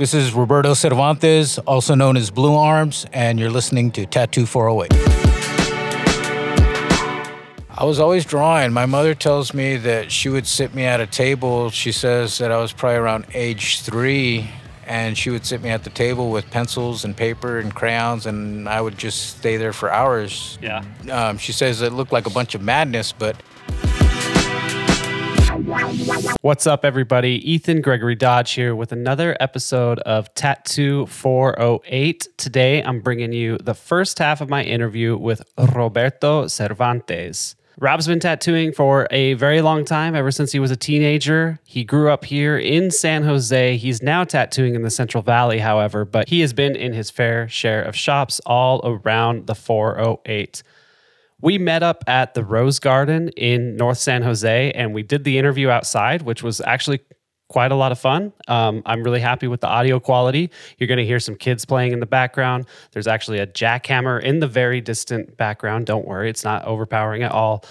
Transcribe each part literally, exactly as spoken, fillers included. This is Roberto Cervantes, also known as Blue Arms, and you're listening to Tattoo four oh eight. I was always drawing. My mother tells me that she would sit me at a table. She says that I was probably around age three, and she would sit me at the table with pencils and paper and crayons, and I would just stay there for hours. Yeah. Um, she says it looked like a bunch of madness, but... What's up, everybody? Ethan Gregory Dodge here with another episode of Tattoo four oh eight. Today, I'm bringing you the first half of my interview with Roberto Cervantes. Rob's been tattooing for a very long time, ever since he was a teenager. He grew up here in San Jose. He's now tattooing in the Central Valley, however, but he has been in his fair share of shops all around the four oh eight. We met up at the Rose Garden in North San Jose, and we did the interview outside, which was actually quite a lot of fun. Um, I'm really happy with the audio quality. You're going to hear some kids playing in the background. There's actually a jackhammer in the very distant background. Don't worry, it's not overpowering at all.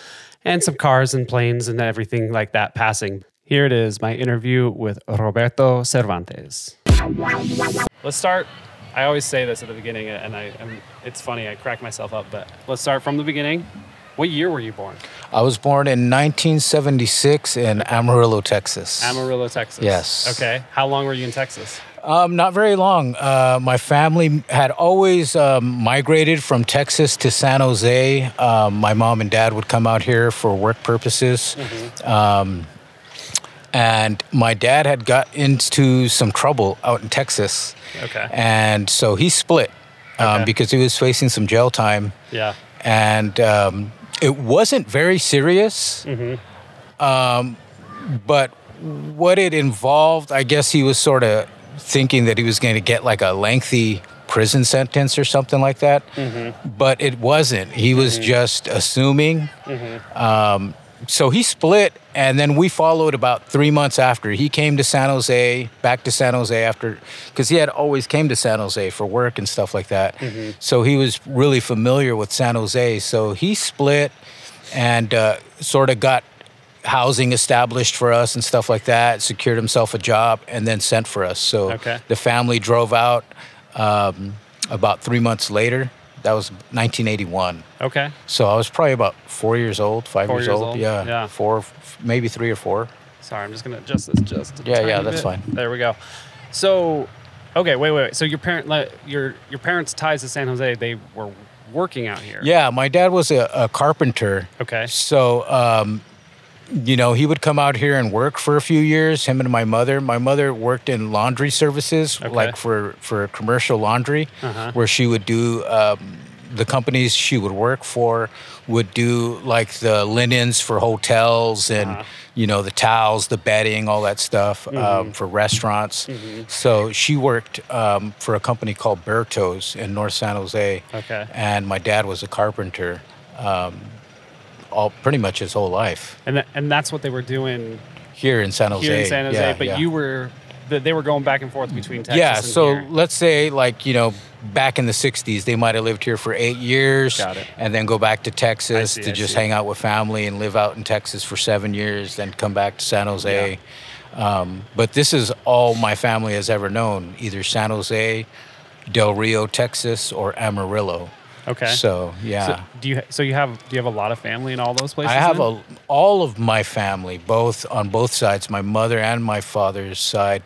And some cars and planes and everything like that passing. Here it is, my interview with Roberto Cervantes. Let's start. I always say this at the beginning, and I, I'm, it's funny, I crack myself up, but let's start from the beginning. What year were you born? I was born in nineteen seventy-six in Amarillo, Texas. Amarillo, Texas. Yes. Okay. How long were you in Texas? Um, not very long. Uh, my family had always um, migrated from Texas to San Jose. Um, my mom and dad would come out here for work purposes. Mm-hmm. Um And my dad had got into some trouble out in Texas. Okay. And so he split um, okay. because he was facing some jail time. Yeah. And um, it wasn't very serious. Mm-hmm. Um, but what it involved, I guess he was sort of thinking that he was going to get like a lengthy prison sentence or something like that. Mm-hmm. But it wasn't. He was mm-hmm. just assuming. Mm-hmm. Um So he split, and then we followed about three months after. He came to San Jose, back to San Jose after, because he had always came to San Jose for work and stuff like that. Mm-hmm. So he was really familiar with San Jose. So he split and uh, sort of got housing established for us and stuff like that, secured himself a job, and then sent for us. So okay. the family drove out um, about three months later. That was nineteen eighty-one. Okay. So I was probably about four years old, five four years, years old. old. Yeah. Yeah. Four, maybe three or four. Sorry, I'm just going to adjust this just a yeah, tiny yeah, that's bit. Fine. There we go. So, okay, wait, wait, wait. So your parent, your your parents' ties to San Jose, they were working out here. Yeah, my dad was a, a carpenter. Okay. So, um, you know, he would come out here and work for a few years, him and my mother. My mother worked in laundry services, okay. like for, for commercial laundry, uh-huh. where she would do, um, the companies she would work for would do like the linens for hotels and, uh-huh. you know, the towels, the bedding, all that stuff mm-hmm. um, for restaurants. Mm-hmm. So she worked um, for a company called Berto's in North San Jose. Okay. And my dad was a carpenter. Um, all pretty much his whole life. And th- and that's what they were doing here in San Jose. Here in San Jose, yeah, but yeah. you were they were going back and forth between Texas yeah, and Yeah, so here. Let's say like, you know, back in the sixties, they might have lived here for eight years Got it. and then go back to Texas see, to I just see. hang out with family and live out in Texas for seven years, then come back to San Jose. Yeah. Um, but this is all my family has ever known, either San Jose, Del Rio, Texas, or Amarillo. Okay. So yeah. So do you so you have do you have a lot of family in all those places? I have then? a all of my family, both on both sides, my mother and my father's side,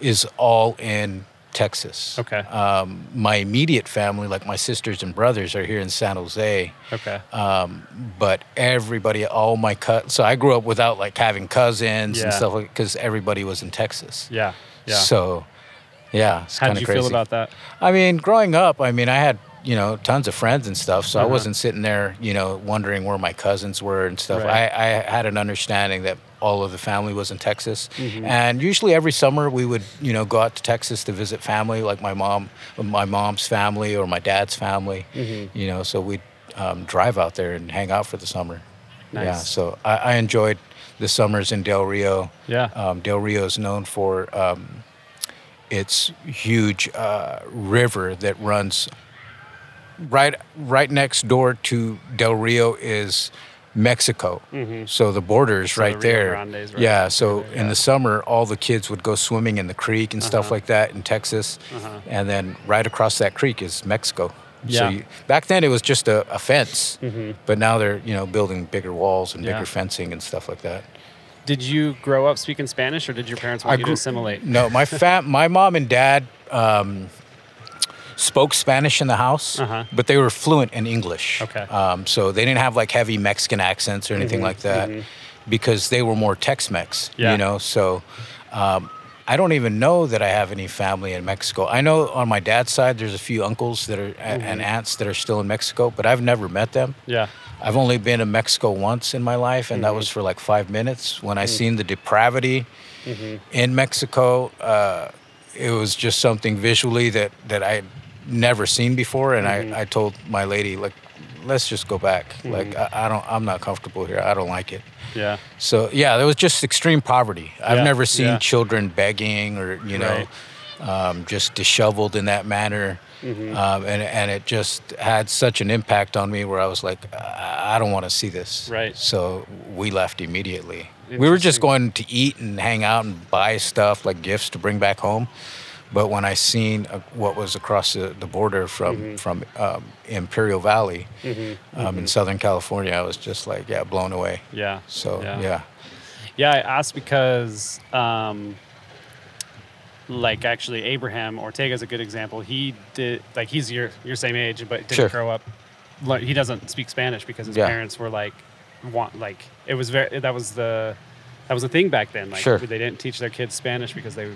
is all in Texas. Okay. Um, my immediate family, like my sisters and brothers, are here in San Jose. Okay. Um, but everybody, all my cousins. So I grew up without like having cousins yeah. and stuff like because everybody was in Texas. Yeah. Yeah. So yeah, it's kind of crazy. How did you feel about that? I mean, growing up, I mean, I had. you know, tons of friends and stuff. So uh-huh. I wasn't sitting there, you know, wondering where my cousins were and stuff. Right. I, I had an understanding that all of the family was in Texas. Mm-hmm. And usually every summer we would, you know, go out to Texas to visit family, like my mom, my mom's family or my dad's family, mm-hmm. you know, so we'd um, drive out there and hang out for the summer. Nice. Yeah, so I, I enjoyed the summers in Del Rio. Yeah. Um, Del Rio is known for um, its huge uh, river that runs Right right next door to Del Rio is Mexico. Mm-hmm. So the border's so right, the there. Right yeah, so there, yeah. in the summer, all the kids would go swimming in the creek and uh-huh. stuff like that in Texas. Uh-huh. And then right across that creek is Mexico. Yeah. So you, back then it was just a, a fence, mm-hmm. but now they're, you know, building bigger walls and yeah. bigger fencing and stuff like that. Did you grow up speaking Spanish, or did your parents want I you grew, to assimilate? No, my fam, my mom and dad um, spoke Spanish in the house, uh-huh. but they were fluent in English. Okay. Um, so they didn't have like heavy Mexican accents or anything mm-hmm. like that, mm-hmm. because they were more Tex-Mex, yeah. you know. So um, I don't even know that I have any family in Mexico. I know on my dad's side there's a few uncles that are mm-hmm. and aunts that are still in Mexico, but I've never met them. Yeah. I've only been to Mexico once in my life, and mm-hmm. that was for like five minutes. When I mm-hmm. seen the depravity mm-hmm. in Mexico, uh, it was just something visually that, that I had never seen before. And mm-hmm. I, I told my lady, like, let's just go back. Mm-hmm. Like, I, I don't, I'm not comfortable here. I don't like it. Yeah. So, yeah, there was just extreme poverty. I've yeah. never seen yeah. children begging or, you know, right. um, just disheveled in that manner. Mm-hmm. Um, and and it just had such an impact on me where I was like, I, I don't want to see this. Right. So we left immediately. We were just going to eat and hang out and buy stuff like gifts to bring back home. But when I seen uh, what was across the, the border from mm-hmm. from um, Imperial Valley mm-hmm. Um, mm-hmm. in Southern California, I was just like, yeah, blown away. Yeah. So yeah, yeah, yeah I asked because. Um, Like actually, Abraham Ortega is a good example. He did like he's your your same age, but didn't sure. grow up. Like, he doesn't speak Spanish because his yeah. parents were like want like it was very that was the that was the thing back then. Like sure. they didn't teach their kids Spanish because they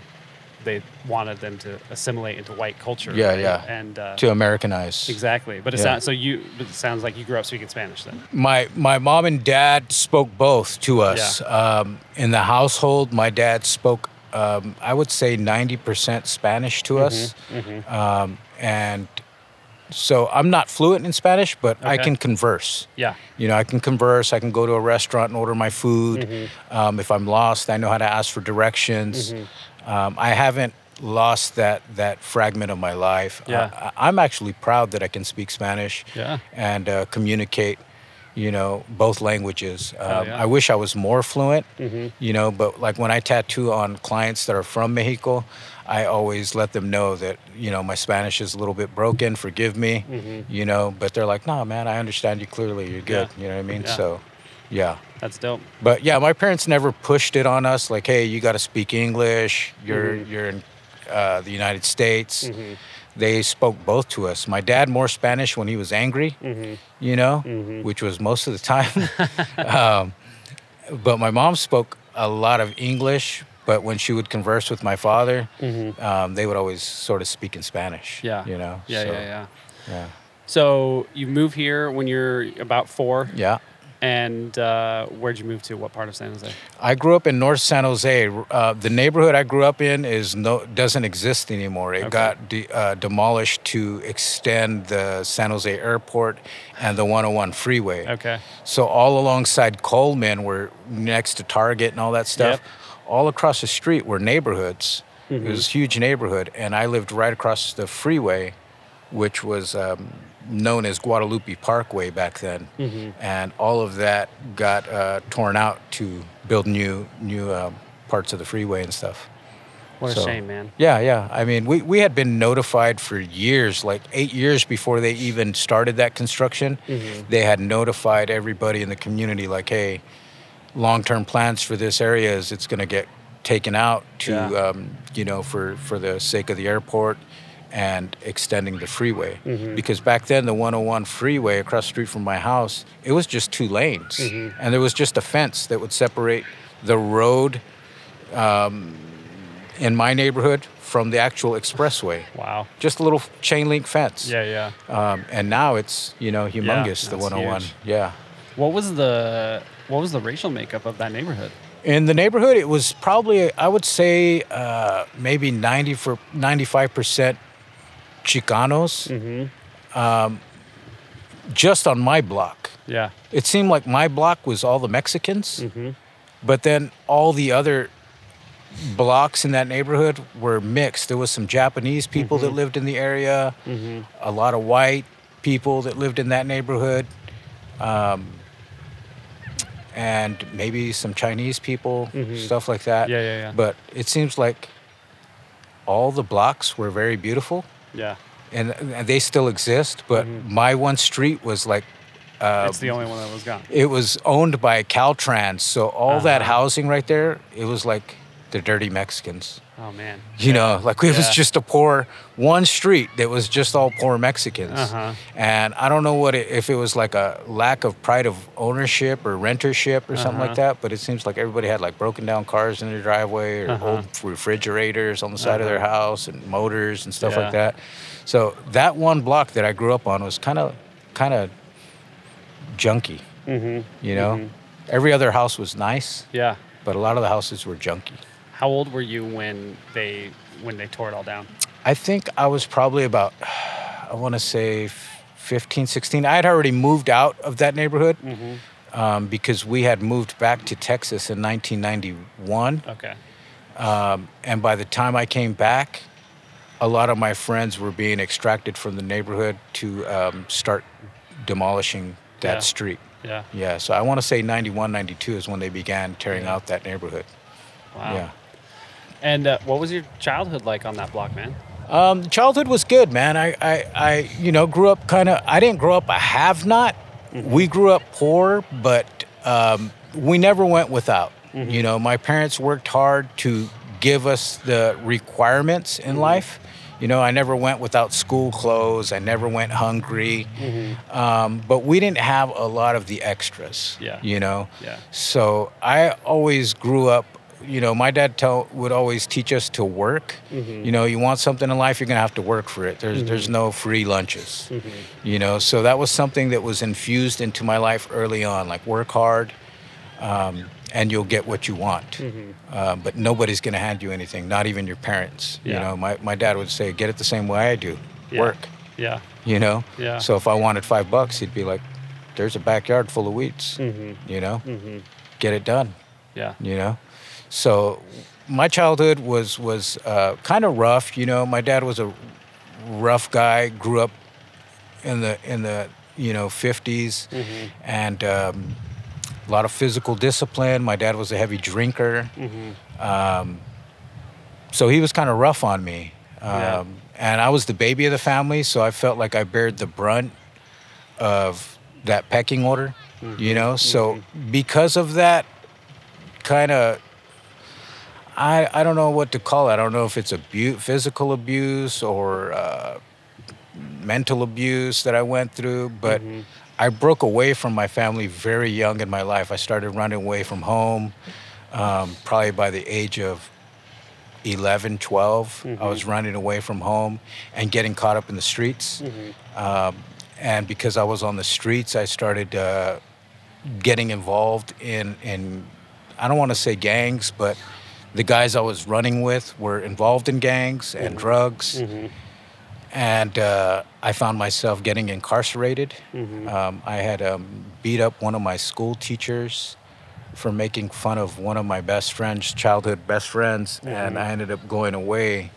they wanted them to assimilate into white culture. Yeah, right? yeah, and uh, to Americanize exactly. But it yeah. sounds so you. But it sounds like you grew up speaking Spanish then. My my mom and dad spoke both to us yeah. um, in the household. My dad spoke. Um, I would say ninety percent Spanish to mm-hmm, us. Mm-hmm. Um, and so I'm not fluent in Spanish, but okay. I can converse. Yeah. You know, I can converse. I can go to a restaurant and order my food. Mm-hmm. Um, if I'm lost, I know how to ask for directions. Mm-hmm. Um, I haven't lost that that fragment of my life. Yeah. I, I'm actually proud that I can speak Spanish yeah. and uh, communicate. You know, both languages. Um, oh, yeah. I wish I was more fluent, mm-hmm. you know, but like when I tattoo on clients that are from Mexico, I always let them know that, you know, my Spanish is a little bit broken, forgive me, mm-hmm. you know, but they're like, no, man, I understand you clearly, you're good, yeah. you know what I mean? Yeah. So, yeah. That's dope. But yeah, my parents never pushed it on us, like, hey, you got to speak English, you're, mm-hmm. you're in uh, the United States. Mm-hmm. They spoke both to us. My dad more Spanish when he was angry, mm-hmm. you know, mm-hmm. which was most of the time. um, but my mom spoke a lot of English, but when she would converse with my father, mm-hmm. um, they would always sort of speak in Spanish, yeah. you know. Yeah, so, yeah, yeah, yeah. So you move here when you're about four. Yeah. And uh, where'd you move to? What part of San Jose? I grew up in North San Jose. Uh, the neighborhood I grew up in is no doesn't exist anymore. It okay. got de- uh, demolished to extend the San Jose Airport and the one oh one freeway. Okay. So all alongside Coleman, were next to Target and all that stuff. Yep. All across the street were neighborhoods. Mm-hmm. It was a huge neighborhood, and I lived right across the freeway, which was. Um, known as Guadalupe Parkway back then, mm-hmm. and all of that got uh, torn out to build new new uh, parts of the freeway and stuff. What so, a shame, man. Yeah, yeah. I mean, we, we had been notified for years, like eight years before they even started that construction. Mm-hmm. They had notified everybody in the community, like, hey, long-term plans for this area is it's going to get taken out to, yeah. um, you know, for, for the sake of the airport. And extending the freeway mm-hmm. because back then the one oh one freeway across the street from my house, it was just two lanes mm-hmm. and there was just a fence that would separate the road um, in my neighborhood from the actual expressway. Wow. Just a little chain link fence. Yeah, yeah. Um, and now it's, you know, humongous, yeah, the one oh one. Huge. Yeah. What was the what was the racial makeup of that neighborhood? In the neighborhood, it was probably, I would say, uh, maybe ninety for ninety-five percent Chicanos, mm-hmm. um, just on my block. Yeah. It seemed like my block was all the Mexicans, mm-hmm. but then all the other blocks in that neighborhood were mixed. There was some Japanese people mm-hmm. that lived in the area, mm-hmm. a lot of white people that lived in that neighborhood. Um, and maybe some Chinese people, mm-hmm. stuff like that. Yeah, yeah, yeah. But it seems like all the blocks were very beautiful. Yeah. And, and they still exist, but mm-hmm. my one street was like... Uh, it's the only one that was gone. It was owned by Caltrans, so all uh-huh. that housing right there, it was like the dirty Mexicans. Oh, man. You yeah. know, like it yeah. was just a poor... One street that was just all poor Mexicans. Uh-huh. And I don't know what it, if it was like a lack of pride of ownership or rentership or uh-huh. something like that, but it seems like everybody had like broken down cars in their driveway or uh-huh. old refrigerators on the side uh-huh. of their house and motors and stuff yeah. like that. So that one block that I grew up on was kind of kind of junky, mm-hmm. you know? Mm-hmm. Every other house was nice, yeah, but a lot of the houses were junky. How old were you when they when they tore it all down? I think I was probably about, I want to say fifteen, sixteen. I had already moved out of that neighborhood mm-hmm. um, because we had moved back to Texas in nineteen ninety-one. Okay. Um, and by the time I came back, a lot of my friends were being extracted from the neighborhood to um, start demolishing that yeah. street. Yeah. Yeah. So I want to say ninety-one, ninety-two is when they began tearing yeah. out that neighborhood. Wow. Yeah. And uh, what was your childhood like on that block, man? Um, childhood was good, man. I, I, I you know, grew up kind of, I didn't grow up a have-not. Mm-hmm. We grew up poor, but um, we never went without. Mm-hmm. You know, my parents worked hard to give us the requirements in mm-hmm. life. You know, I never went without school clothes. I never went hungry. Mm-hmm. Um, but we didn't have a lot of the extras, yeah. you know? Yeah. So I always grew up. You know, my dad tell, would always teach us to work. Mm-hmm. You know, you want something in life, you're going to have to work for it. There's mm-hmm. there's no free lunches, mm-hmm. you know. So that was something that was infused into my life early on, like work hard um, and you'll get what you want. Mm-hmm. Uh, but nobody's going to hand you anything, not even your parents. Yeah. You know, my, my dad would say, get it the same way I do, yeah. work. Yeah. You know? Yeah. So if I wanted five bucks, he'd be like, there's a backyard full of weeds, mm-hmm. you know, mm-hmm. get it done. Yeah. You know? So my childhood was, was uh, kind of rough, you know. My dad was a rough guy, grew up in the, in the you know, fifties, mm-hmm. and um, a lot of physical discipline. My dad was a heavy drinker. Mm-hmm. Um, so he was kind of rough on me. Um, yeah. And I was the baby of the family, so I felt like I bared the brunt of that pecking order, mm-hmm. you know. So mm-hmm. because of that kind of... I, I don't know what to call it. I don't know if it's abu- physical abuse or uh, mental abuse that I went through, but mm-hmm. I broke away from my family very young in my life. I started running away from home um, probably by the age of eleven, twelve. Mm-hmm. I was running away from home and getting caught up in the streets. Mm-hmm. Um, and because I was on the streets, I started uh, getting involved in, in, I don't want to say gangs, but... The guys I was running with were involved in gangs and mm-hmm. drugs. Mm-hmm. And uh, I found myself getting incarcerated. Mm-hmm. Um, I had um, beat up one of my school teachers for making fun of one of my best friends, childhood best friends. Mm-hmm. And I ended up going away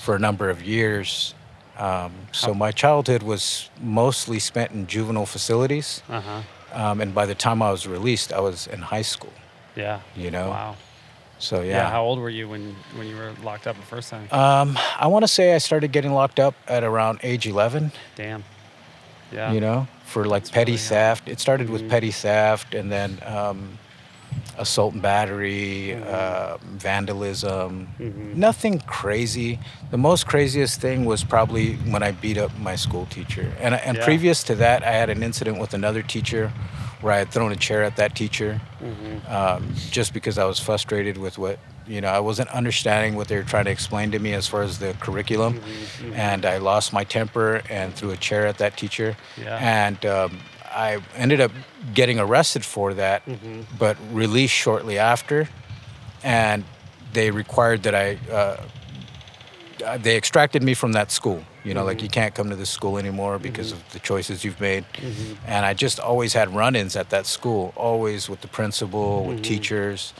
for a number of years. Um, so my childhood was mostly spent in juvenile facilities. Uh-huh. Um, and by the time I was released, I was in high school. Yeah. You know? Wow. So, yeah. Yeah, how old were you when, when you were locked up the first time? Um, I want to say I started getting locked up at around age eleven. Damn. Yeah. You know, for like That's petty really theft. Hard. It started mm-hmm. with petty theft and then um, assault and battery, mm-hmm. uh, vandalism, mm-hmm. nothing crazy. The most craziest thing was probably when I beat up my school teacher. And, and yeah. previous to that, I had an incident with another teacher where I had thrown a chair at that teacher mm-hmm. um, just because I was frustrated with what, you know, I wasn't understanding what they were trying to explain to me as far as the curriculum. Mm-hmm. Mm-hmm. And I lost my temper and threw a chair at that teacher. Yeah. And um, I ended up getting arrested for that, mm-hmm. but released shortly after. And they required that I, uh, they extracted me from that school. You know, mm-hmm. like you can't come to this school anymore because mm-hmm. of the choices you've made. Mm-hmm. And I just always had run-ins at that school, always with the principal, with mm-hmm. teachers.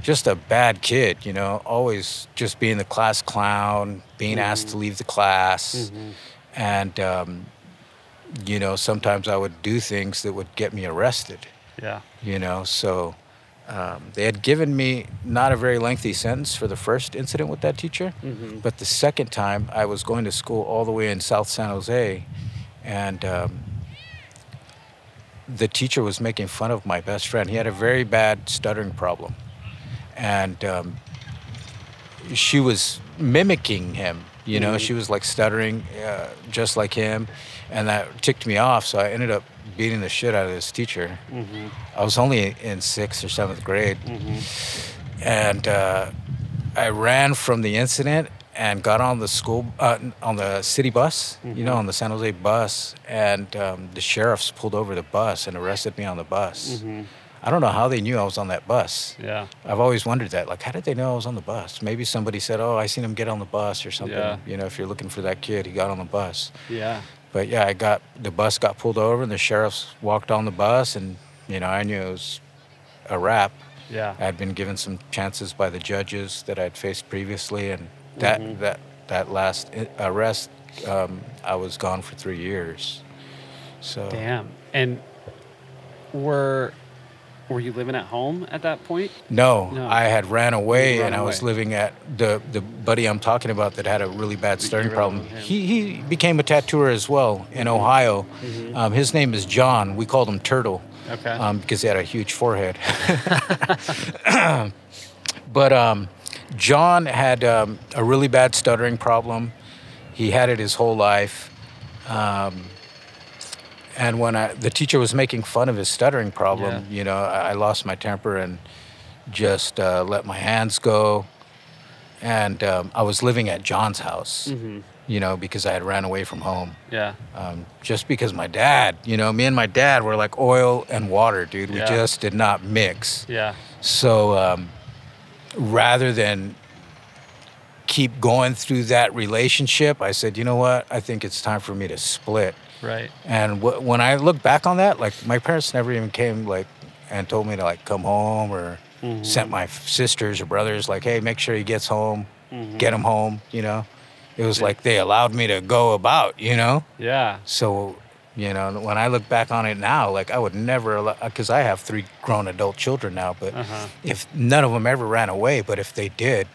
Just a bad kid, you know, always just being the class clown, being mm-hmm. asked to leave the class. Mm-hmm. And, um, you know, sometimes I would do things that would get me arrested. Yeah. you know. So um, they had given me not a very lengthy sentence for the first incident with that teacher, mm-hmm. but the second time I was going to school all the way in South San Jose, and um, the teacher was making fun of my best friend. He had a very bad stuttering problem, and um, she was mimicking him. You know, mm-hmm. she was like stuttering uh, just like him, and that ticked me off, so I ended up beating the shit out of this teacher. Mm-hmm. I was only in sixth or seventh grade, mm-hmm. and uh, I ran from the incident and got on the school, uh, on the city bus, mm-hmm. you know, on the San Jose bus, and um, the sheriffs pulled over the bus and arrested me on the bus. Mm-hmm. I don't know how they knew I was on that bus. Yeah. I've always wondered that. Like, how did they know I was on the bus? Maybe somebody said, oh, I seen him get on the bus or something. Yeah. You know, if you're looking for that kid, he got on the bus. Yeah. But yeah, I got, the bus got pulled over and the sheriffs walked on the bus, and, you know, I knew it was a wrap. Yeah. I'd been given some chances by the judges that I'd faced previously, and that, mm-hmm. that, that last arrest, um, I was gone for three years. So. Damn. And were... Were you living at home at that point? No, no. I had ran away, ran and I away. was living at the, the buddy I'm talking about that had a really bad stuttering problem. He he became a tattooer as well in mm-hmm. Ohio. Mm-hmm. Um, his name is John. We called him Turtle, okay, um, because he had a huge forehead. But um, John had um, a really bad stuttering problem. He had it his whole life. Um, And when I, the teacher was making fun of his stuttering problem, yeah. you know, I, I lost my temper and just uh, let my hands go. And um, I was living at John's house, mm-hmm. you know, because I had ran away from home. Yeah. Um, just because my dad, you know, me and my dad were like oil and water, dude. We yeah. just did not mix. Yeah. So um, rather than keep going through that relationship, I said, you know what? I think it's time for me to split. Right. And w- when I look back on that, like, my parents never even came, like, and told me to, like, come home, or mm-hmm. sent my f- sisters or brothers, like, hey, make sure he gets home, mm-hmm. get him home, you know? It was yeah. like they allowed me to go about, you know? Yeah. So, you know, when I look back on it now, like, I would never allow, because I have three grown adult children now, but uh-huh. if none of them ever ran away, but if they did,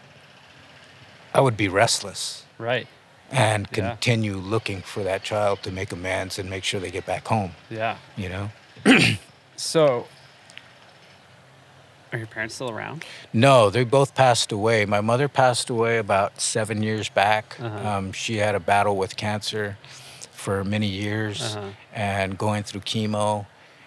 I would be restless. Right. And continue yeah. looking for that child to make amends and make sure they get back home. Yeah. You know? So, are your parents still around? No, they both passed away. My mother passed away about seven years back. Uh-huh. Um, she had a battle with cancer for many years, uh-huh. and going through chemo.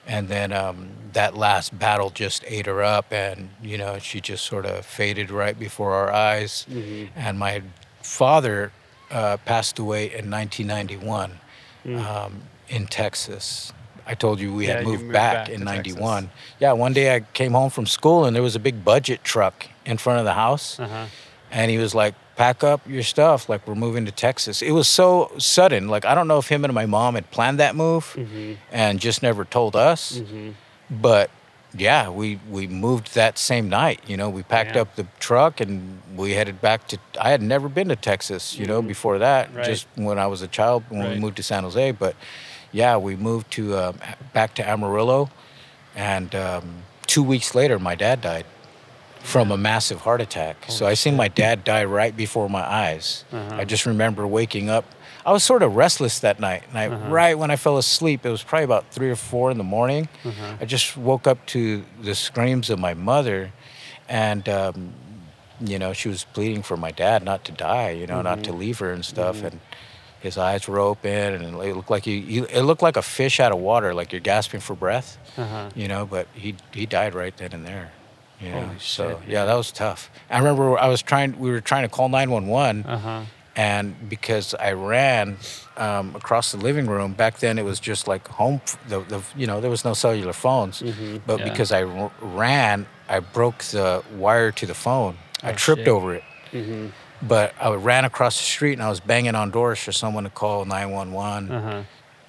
And then um, that last battle just ate her up. And, you know, she just sort of faded right before our eyes. Mm-hmm. And my father... Uh, passed away in nineteen ninety-one mm. um, in Texas. I told you we yeah, had moved, moved back, back in ninety-one. Texas. Yeah, one day I came home from school and there was a big budget truck in front of the house. Uh-huh. And he was like, pack up your stuff, like, we're moving to Texas. It was so sudden. Like, I don't know if him and my mom had planned that move, mm-hmm. and just never told us. Mm-hmm. But yeah, we, we moved that same night, you know. We packed yeah. up the truck and we headed back to, I had never been to Texas, you know, mm-hmm. before that, right. just when I was a child, when right. we moved to San Jose. But yeah, we moved to, um, back to Amarillo, and um, two weeks later, my dad died from yeah. a massive heart attack. Holy so I seen shit. my dad die right before my eyes. Uh-huh. I just remember waking up. I was sort of restless that night, and I, uh-huh. right when I fell asleep, it was probably about three or four in the morning. Uh-huh. I just woke up to the screams of my mother, and um, you know, she was pleading for my dad not to die, you know, mm-hmm. not to leave her and stuff. Mm-hmm. And his eyes were open, and it looked like he, he, it looked like a fish out of water, like you're gasping for breath, uh-huh. you know. But he he died right then and there. You know? Holy so shit, yeah. yeah, that was tough. I remember I was trying, we were trying to call nine one one. Uh-huh. And because I ran um, across the living room, back then it was just like home, the, the, you know, there was no cellular phones. Mm-hmm. But yeah. because I r- ran, I broke the wire to the phone. Oh, I tripped shit. over it. Mm-hmm. But I ran across the street and I was banging on doors for someone to call nine one one, uh-huh.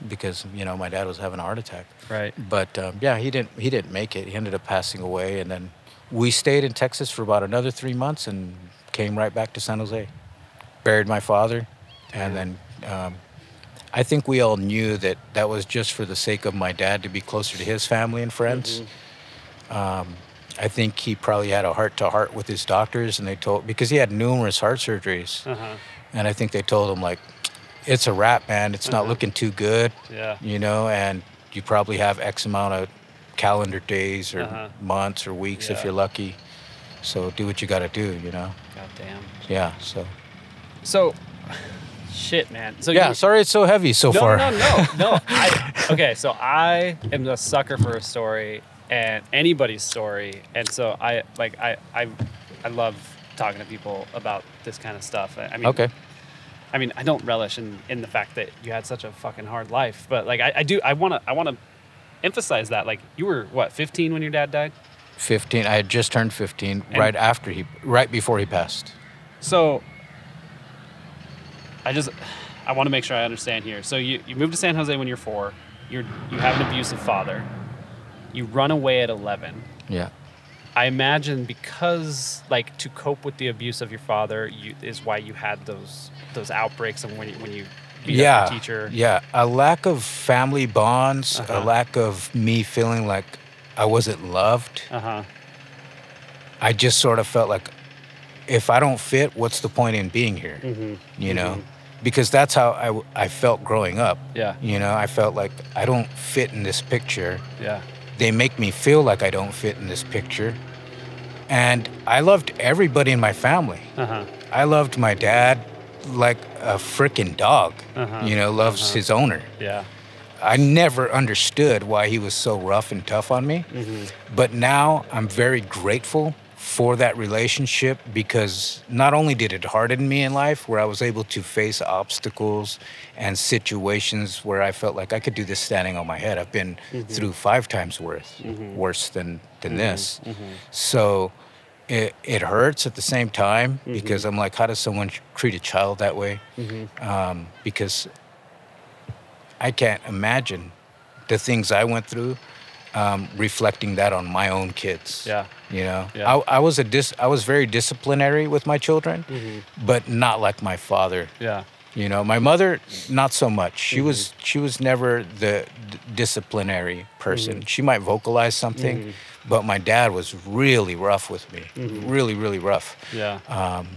because, you know, my dad was having a heart attack. Right. But um, yeah, he didn't, he didn't make it. He ended up passing away. And then we stayed in Texas for about another three months and came right back to San Jose. Buried my father, and then um, I think we all knew that that was just for the sake of my dad to be closer to his family and friends. Mm-hmm. Um, I think he probably had a heart-to-heart with his doctors, and they told, because he had numerous heart surgeries, uh-huh. and I think they told him, like, it's a wrap, man. It's uh-huh. not looking too good, yeah. you know, and you probably have X amount of calendar days or uh-huh. months or weeks yeah. if you're lucky. So do what you got to do, you know. Goddamn. Yeah, so. So, shit, man. So yeah, sorry it's so heavy so no, far. No, no, no, no. I, okay, so I am the sucker for a story, and anybody's story, and so I like I I, I love talking to people about this kind of stuff. I, I mean, okay. I mean, I don't relish in, in the fact that you had such a fucking hard life, but like I, I do, I wanna I wanna emphasize that. Like, you were what, fifteen when your dad died? Fifteen. I had just turned fifteen, and right after he, right before he passed. So. I just, I want to make sure I understand here. So you, you moved to San Jose when you're four. You're you have an abusive father. You run away at eleven. Yeah. I imagine because, like, to cope with the abuse of your father you, is why you had those those outbreaks and when you, when you beat yeah. up your teacher. Yeah, a lack of family bonds, uh-huh. a lack of me feeling like I wasn't loved. Uh-huh. I just sort of felt like, if I don't fit, what's the point in being here? Mm-hmm. You know? Mm-hmm. Because that's how I, I felt growing up. Yeah. You know, I felt like I don't fit in this picture. Yeah. They make me feel like I don't fit in this picture. And I loved everybody in my family. Uh-huh. I loved my dad like a freaking dog, uh-huh. you know, loves uh-huh. his owner. Yeah. I never understood why he was so rough and tough on me. Mm-hmm. But now I'm very grateful for that relationship, because not only did it harden me in life, where I was able to face obstacles and situations where I felt like I could do this standing on my head. I've been mm-hmm. through five times worse, mm-hmm. worse than, than mm-hmm. this. Mm-hmm. So it, it hurts at the same time, mm-hmm. because I'm like, how does someone treat a child that way? Mm-hmm. Um, because I can't imagine the things I went through. Um, reflecting that on my own kids. Yeah. You know, yeah. I, I was a dis, I was very disciplinary with my children, mm-hmm. but not like my father. Yeah. You know, my mother, not so much. She mm-hmm. was, she was never the d- disciplinary person. Mm-hmm. She might vocalize something, mm-hmm. but my dad was really rough with me. Mm-hmm. Really, really rough. Yeah. Um,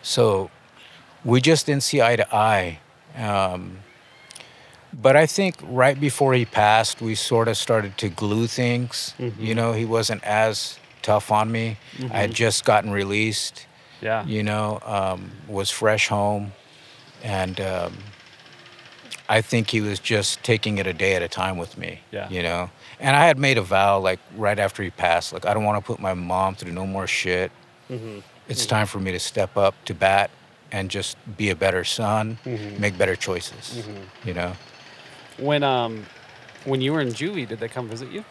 so we just didn't see eye to eye. Um, But I think right before he passed, we sort of started to glue things. Mm-hmm. You know, he wasn't as tough on me. Mm-hmm. I had just gotten released. Yeah. You know, um, was fresh home. And um, I think he was just taking it a day at a time with me. Yeah. You know, and I had made a vow, like, right after he passed, like, I don't want to put my mom through no more shit. Mm-hmm. It's mm-hmm. time for me to step up to bat and just be a better son, mm-hmm. make better choices, mm-hmm. you know? When um, when you were in juvie, did they come visit you?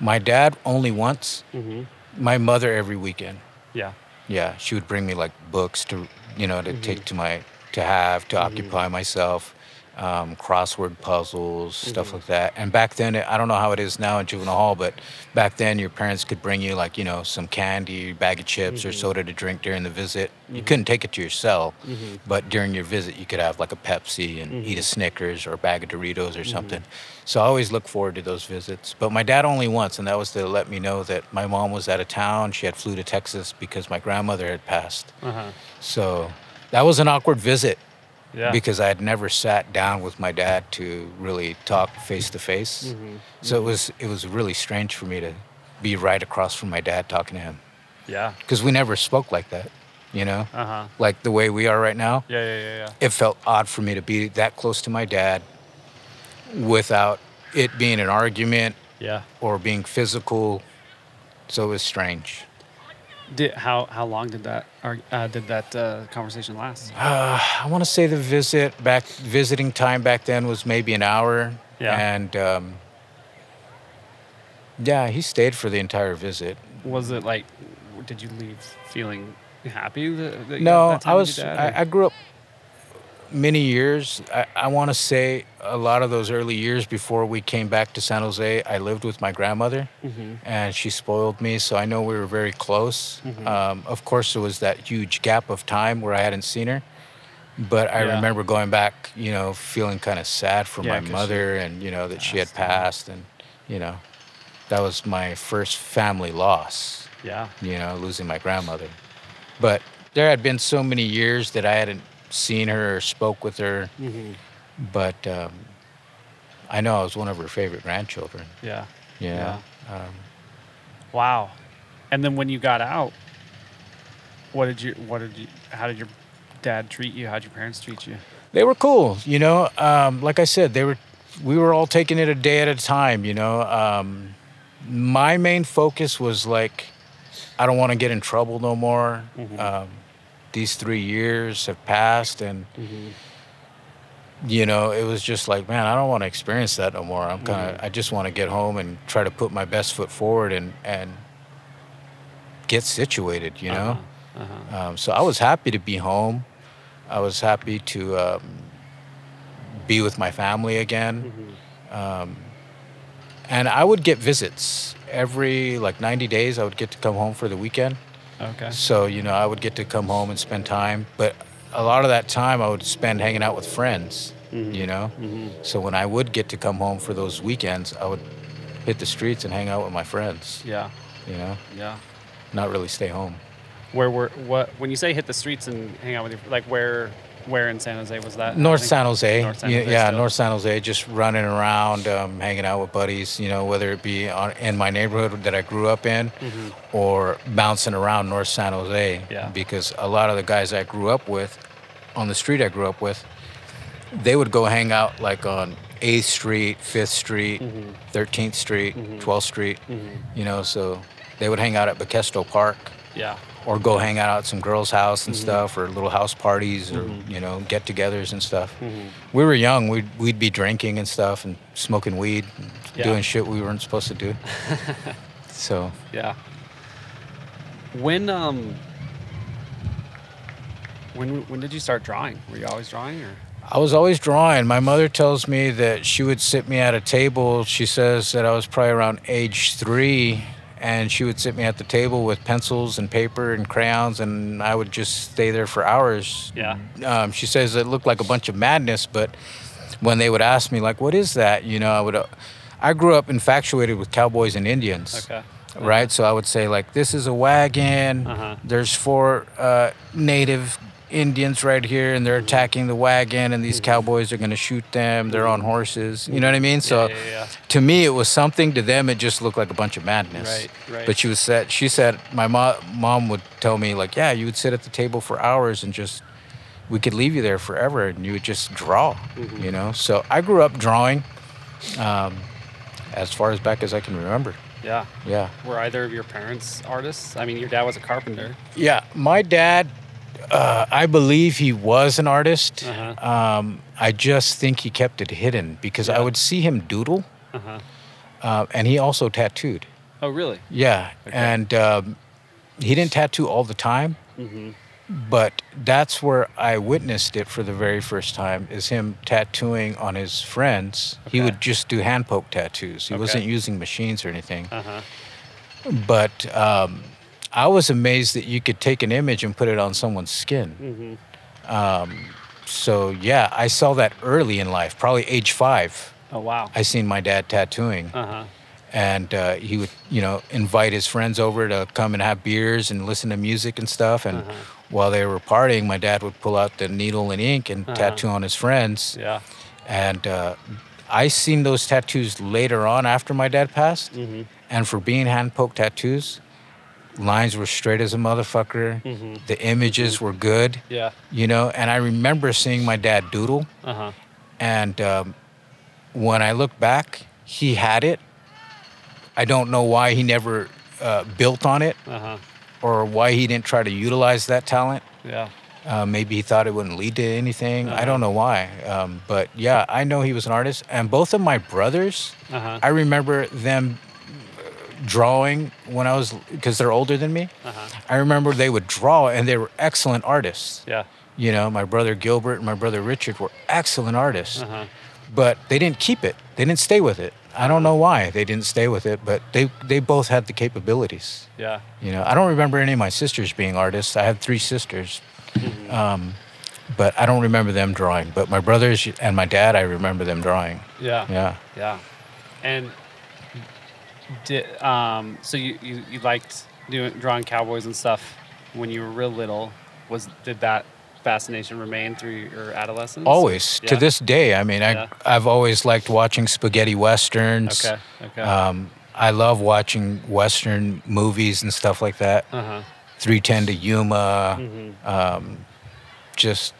My dad only once. Mm-hmm. My mother every weekend. Yeah. Yeah, she would bring me like books to, you know, to mm-hmm. take to my, to have, to mm-hmm. occupy myself, um, crossword puzzles, mm-hmm. stuff like that. And back then, I don't know how it is now in juvenile hall, but back then your parents could bring you like, you know, some candy, bag of chips mm-hmm. or soda to drink during the visit. Mm-hmm. You couldn't take it to your cell, mm-hmm. but during your visit you could have like a Pepsi and mm-hmm. eat a Snickers or a bag of Doritos or mm-hmm. something. So I always look forward to those visits. But my dad only once, and that was to let me know that my mom was out of town. She had flew to Texas because my grandmother had passed. Uh-huh. So that was an awkward visit. Yeah. Because I had never sat down with my dad to really talk face to face. So it was it was really strange for me to be right across from my dad talking to him. Yeah. Because we never spoke like that, you know? Uh-huh. Like the way we are right now. Yeah, yeah, yeah, yeah. It felt odd for me to be that close to my dad without it being an argument yeah. or being physical. So it was strange. Did, how how long did that uh, did that uh, conversation last? Uh, I want to say the visit back visiting time back then was maybe an hour. Yeah. And um, yeah, he stayed for the entire visit. Was it like? Did you leave feeling happy? That, that, no, that time I was. With your dad, I, I grew up many years. I, I want to say a lot of those early years before we came back to San Jose, I lived with my grandmother, mm-hmm. and she spoiled me, so I know we were very close. Mm-hmm. Um, of course, there was that huge gap of time where I hadn't seen her, but I yeah. remember going back, you know, feeling kind of sad for yeah, my mother, and, you know, that she had passed, and, you know, that was my first family loss. Yeah. You know, losing my grandmother. But there had been so many years that I hadn't seen her or spoke with her. Mm-hmm. But um, I know I was one of her favorite grandchildren. Yeah. Yeah. yeah. Um, wow. And then when you got out, what did you, what did you, how did your dad treat you? How'd your parents treat you? They were cool. You know, um, like I said, they were, we were all taking it a day at a time, you know. Um, my main focus was like, I don't want to get in trouble no more. Mm-hmm. Um, these three years have passed and, mm-hmm. you know, it was just like, man, I don't want to experience that no more. I'm kind of, mm-hmm. I just want to get home and try to put my best foot forward and, and get situated, you know. Uh-huh. Uh-huh. Um, so I was happy to be home. I was happy to um, be with my family again. Mm-hmm. Um, and I would get visits. Every, like, ninety days, I would get to come home for the weekend. Okay. So, you know, I would get to come home and spend time. But a lot of that time I would spend hanging out with friends, mm-hmm. you know? Mm-hmm. So when I would get to come home for those weekends, I would hit the streets and hang out with my friends. Yeah. You know? Yeah. Not really stay home. Where were, what, when you say hit the streets and hang out with your, like, where where in San Jose was that? North San Jose. North San Jose yeah, yeah North San Jose, just running around, um, hanging out with buddies, you know, whether it be on, in my neighborhood that I grew up in mm-hmm. or bouncing around North San Jose. Yeah. Because a lot of the guys I grew up with, on the street I grew up with, they would go hang out, like, on eighth street, fifth street, mm-hmm. thirteenth street, mm-hmm. twelfth street, mm-hmm. you know, so they would hang out at Baquesto Park. Yeah. Or go hang out at some girl's house and mm-hmm. stuff, or little house parties, or mm-hmm. you know, get-togethers and stuff. Mm-hmm. We were young; we'd we'd be drinking and stuff, and smoking weed, and yeah. doing shit we weren't supposed to do. So yeah. When um. When when did you start drawing? Were you always drawing, or? I was always drawing. My mother tells me that she would sit me at a table. She says that I was probably around age three. And she would sit me at the table with pencils and paper and crayons, and I would just stay there for hours. Yeah. Um, she says it looked like a bunch of madness, but when they would ask me, like, what is that? You know, I would. Uh, I grew up infatuated with cowboys and Indians. Okay. Right? Okay. So I would say, like, this is a wagon. Uh-huh. There's four uh, native Indians right here, and they're attacking the wagon, and these mm-hmm. cowboys are going to shoot them. They're on horses. You know what I mean? So, yeah, yeah, yeah. to me, it was something. To them, it just looked like a bunch of madness. Right, right. But she was set. She said my mo- mom would tell me, like, yeah, you would sit at the table for hours and just we could leave you there forever, and you would just draw. Mm-hmm. You know. So I grew up drawing, um, as far as back as I can remember. Yeah. Yeah. Were either of your parents artists? I mean, your dad was a carpenter. Yeah, my dad. Uh, I believe he was an artist. Uh-huh. Um, I just think he kept it hidden because yeah. I would see him doodle, uh-huh. uh, and he also tattooed. Oh, really? Yeah, okay. And um, he didn't tattoo all the time, mm-hmm. but that's where I witnessed it for the very first time, is him tattooing on his friends. Okay. He would just do hand poke tattoos. He okay. wasn't using machines or anything. Uh-huh. But... Um, I was amazed that you could take an image and put it on someone's skin. Mm-hmm. Um, so, yeah, I saw that early in life, probably age five. Oh, wow. I seen my dad tattooing. Uh-huh. And uh, he would, you know, invite his friends over to come and have beers and listen to music and stuff. And uh-huh. while they were partying, my dad would pull out the needle and ink and uh-huh. tattoo on his friends. Yeah. And uh, I seen those tattoos later on after my dad passed. Mm-hmm. And for being hand-poke tattoos... Lines were straight as a motherfucker. Mm-hmm. The images mm-hmm. were good. Yeah. You know, and I remember seeing my dad doodle. Uh-huh. And um, when I look back, he had it. I don't know why he never uh, built on it uh-huh. or why he didn't try to utilize that talent. Yeah. Uh, maybe he thought it wouldn't lead to anything. Uh-huh. I don't know why. Um, but yeah, I know he was an artist. And both of my brothers, uh-huh. I remember them... drawing when I was, because they're older than me. Uh-huh. I remember they would draw and they were excellent artists. Yeah. You know, my brother Gilbert and my brother Richard were excellent artists, uh-huh. but they didn't keep it. They didn't stay with it. I don't know why they didn't stay with it, but they, they both had the capabilities. Yeah. You know, I don't remember any of my sisters being artists. I had three sisters, mm-hmm. um, but I don't remember them drawing. But my brothers and my dad, I remember them drawing. Yeah. Yeah. Yeah. And Did, um, so you, you, you liked doing, drawing cowboys and stuff when you were real little. Was did that fascination remain through your adolescence? Always. Yeah. To this day. I mean, I, yeah. I've always liked watching spaghetti westerns. Okay, okay. Um, I love watching western movies and stuff like that. Uh-huh. three ten to Yuma, mm-hmm. um, just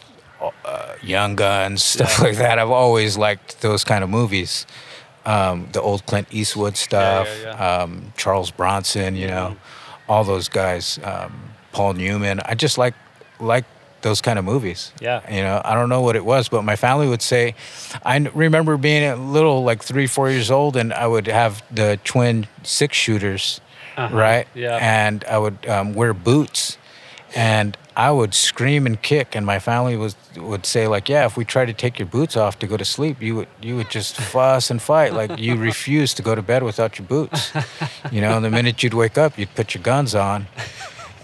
uh, Young Guns, stuff yeah. like that. I've always liked those kind of movies. Um, the old Clint Eastwood stuff, yeah, yeah, yeah. Um, Charles Bronson, you know, mm-hmm. all those guys, um, Paul Newman. I just like like those kind of movies. Yeah. You know, I don't know what it was, but my family would say, I remember being a little, like three, four years old, and I would have the twin six shooters, uh-huh. right? Yeah. And I would um, wear boots, and I would scream and kick, and my family was would say like, yeah, if we tried to take your boots off to go to sleep, you would you would just fuss and fight, like you refused to go to bed without your boots, you know. And the minute you'd wake up, you'd put your guns on,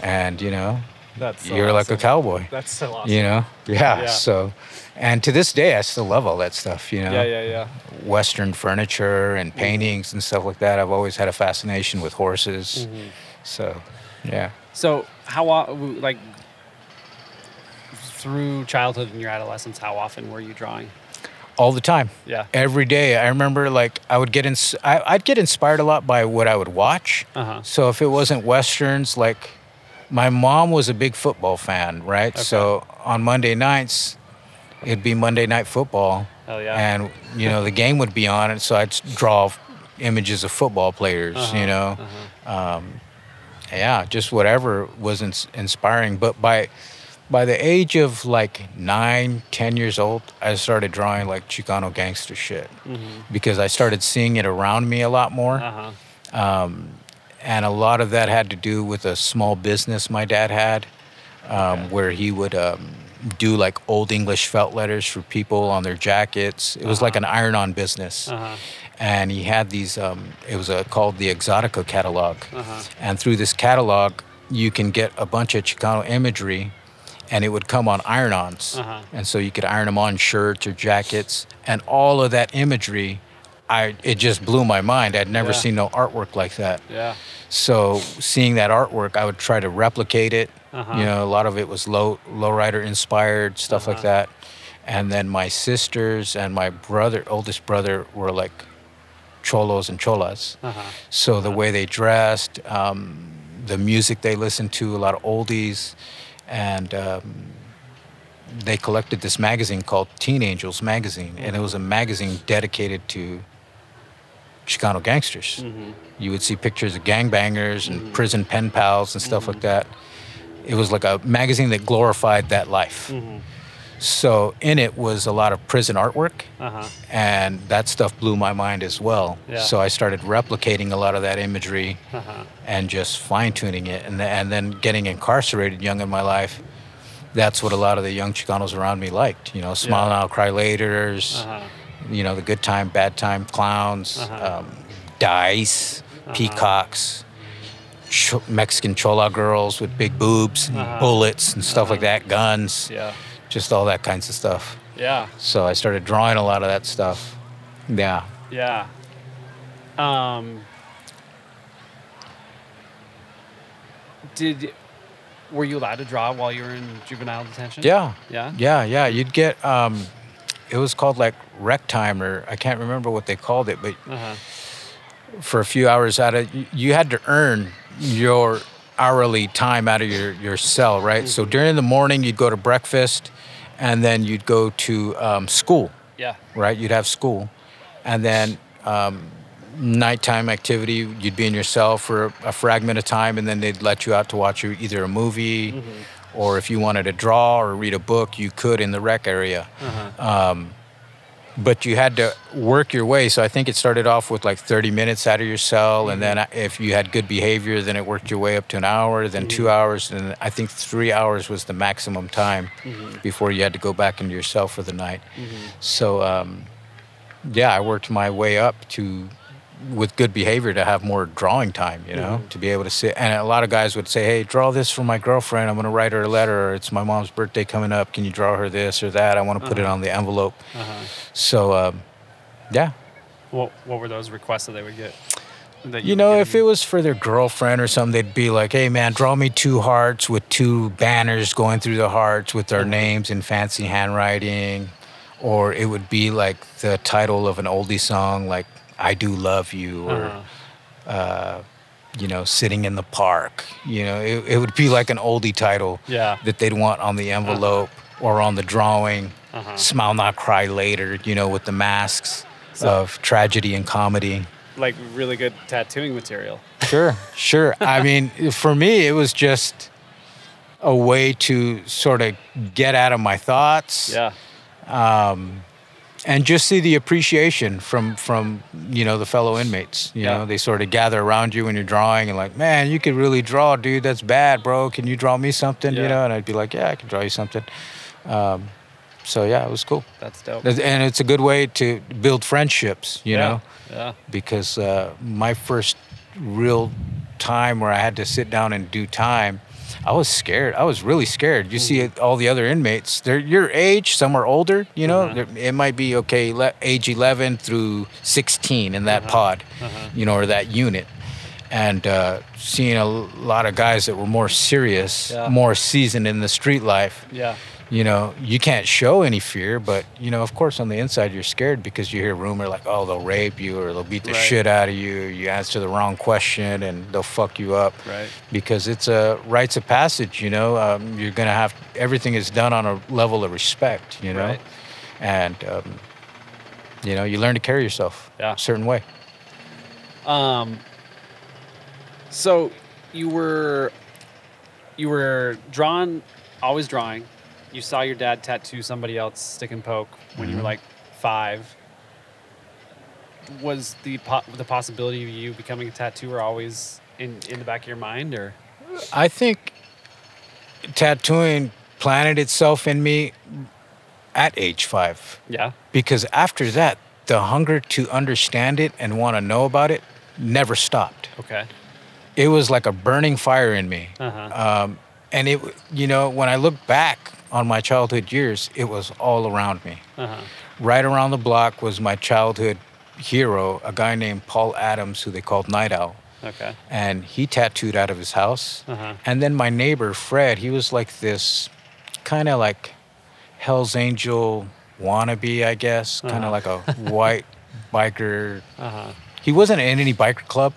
and you know, that's so you're awesome. Like a cowboy. That's so awesome. You know, yeah, yeah. So, and to this day, I still love all that stuff. You know, yeah, yeah, yeah. Western furniture and paintings mm-hmm. and stuff like that. I've always had a fascination with horses, mm-hmm. so yeah. So how like. Through childhood and your adolescence, how often were you drawing? All the time. Yeah. Every day. I remember, like, I would get ins- I, I'd get inspired a lot by what I would watch. Uh-huh. So if it wasn't Westerns, like, my mom was a big football fan, right? Okay. So on Monday nights, it'd be Monday Night Football. Oh, yeah. And, you know, the game would be on, and so I'd draw f- images of football players, uh-huh. you know? Uh-huh. Um, yeah, just whatever was ins- inspiring. But by... By the age of like nine, ten years old, I started drawing like Chicano gangster shit mm-hmm. because I started seeing it around me a lot more. Uh-huh. Um, and a lot of that had to do with a small business my dad had um, okay. where he would um, do like Old English felt letters for people on their jackets. It was uh-huh. like an iron-on business. Uh-huh. And he had these, um, it was uh, called the Exotica catalog. Uh-huh. And through this catalog, you can get a bunch of Chicano imagery. And it would come on iron-ons. Uh-huh. And so you could iron them on shirts or jackets. And all of that imagery, I it just blew my mind. I'd never yeah. seen no artwork like that. Yeah. So seeing that artwork, I would try to replicate it. Uh-huh. You know, a lot of it was low lowrider inspired, stuff uh-huh. like that. And then my sisters and my brother, oldest brother, were like cholos and cholas. Uh-huh. So uh-huh. the way they dressed, um, the music they listened to, a lot of oldies. And um, they collected this magazine called Teen Angels Magazine. And it was a magazine dedicated to Chicano gangsters. Mm-hmm. You would see pictures of gangbangers and mm-hmm. prison pen pals and stuff mm-hmm. like that. It was like a magazine that glorified that life. Mm-hmm. So in it was a lot of prison artwork. Uh-huh. And that stuff blew my mind as well. Yeah. So I started replicating a lot of that imagery uh-huh. and just fine-tuning it. And, th- and then getting incarcerated young in my life, that's what a lot of the young Chicanos around me liked. You know, Smile yeah. Now, Cry Later's, uh-huh. you know, the Good Time, Bad Time Clowns, uh-huh. um, Dice, uh-huh. Peacocks, cho- Mexican Chola girls with big boobs and uh-huh. bullets and stuff uh-huh. like that, guns. Yeah. Just all that kinds of stuff. Yeah. So I started drawing a lot of that stuff. Yeah. Yeah. Um, did, were you allowed to draw while you were in juvenile detention? Yeah. Yeah? Yeah, yeah. You'd get, um, it was called like rec time, or I can't remember what they called it, but uh-huh. for a few hours out of, you had to earn your hourly time out of your, your cell, right? Mm-hmm. So during the morning, you'd go to breakfast, and then you'd go to um, school. Yeah. Right? You'd have school. And then um, nighttime activity, you'd be in your cell for a, a fragment of time, and then they'd let you out to watch either a movie, mm-hmm. or if you wanted to draw or read a book, you could in the rec area. Uh-huh. Um, but you had to work your way. So I think it started off with like thirty minutes out of your cell. Mm-hmm. And then if you had good behavior, then it worked your way up to an hour, then mm-hmm. two hours. And I think three hours was the maximum time mm-hmm. before you had to go back into your cell for the night. Mm-hmm. So, um, yeah, I worked my way up to, with good behavior, to have more drawing time, you know, mm-hmm. to be able to sit. And a lot of guys would say, hey, draw this for my girlfriend. I'm going to write her a letter. Or it's my mom's birthday coming up. Can you draw her this or that? I want to put uh-huh. it on the envelope. Uh-huh. So, um, yeah. What, what were those requests that they would get? That you, you know, if it was for their girlfriend or something, they'd be like, hey, man, draw me two hearts with two banners going through the hearts with their names in fancy handwriting. Or it would be like the title of an oldie song, like I Do Love You, or, uh-huh. uh, you know, Sitting in the Park. You know, it, it would be like an oldie title yeah. that they'd want on the envelope uh-huh. or on the drawing. Uh-huh. Smile Not Cry Later, you know, with the masks so, of tragedy and comedy. Like really good tattooing material. Sure, sure. I mean, for me, it was just a way to sort of get out of my thoughts. Yeah. Um, and just see the appreciation from, from you know, the fellow inmates. You yeah. know, they sort of gather around you when you're drawing and like, man, you could really draw, dude. That's bad, bro. Can you draw me something? Yeah. You know, and I'd be like, yeah, I can draw you something. Um, so, yeah, it was cool. That's dope. And it's a good way to build friendships, you yeah. know. Yeah. Because uh, my first real time where I had to sit down and do time, I was scared. I was really scared. You see all the other inmates. They're your age. Some are older, you know. Uh-huh. It might be, okay, le- age eleven through sixteen in that uh-huh. pod, uh-huh. you know, or that unit. And uh, seeing a lot of guys that were more serious, yeah. more seasoned in the street life. Yeah. You know, you can't show any fear, but, you know, of course, on the inside, you're scared because you hear rumor like, oh, they'll rape you or they'll beat the right. shit out of you. You answer the wrong question and they'll fuck you up. Right. Because it's a rites of passage, you know. Um, you're going to have, everything is done on a level of respect, you know. Right. And, um, you know, you learn to carry yourself yeah. a certain way. Um. So you were, you were drawn, always drawing. You saw your dad tattoo somebody else, stick and poke, when mm-hmm. you were like five. Was the po- the possibility of you becoming a tattooer always in, in the back of your mind? Or I think tattooing planted itself in me at age five. Yeah. Because after that, the hunger to understand it and want to know about it never stopped. Okay. It was like a burning fire in me. Uh-huh. Um, and it, you know, when I look back on my childhood years, it was all around me. Uh-huh. Right around the block was my childhood hero, a guy named Paul Adams, who they called Night Owl. Okay. And he tattooed out of his house. Uh-huh. And then my neighbor, Fred, he was like this kind of like Hell's Angel wannabe, I guess. Uh-huh. Kind of like a white biker. Uh-huh. He wasn't in any biker club,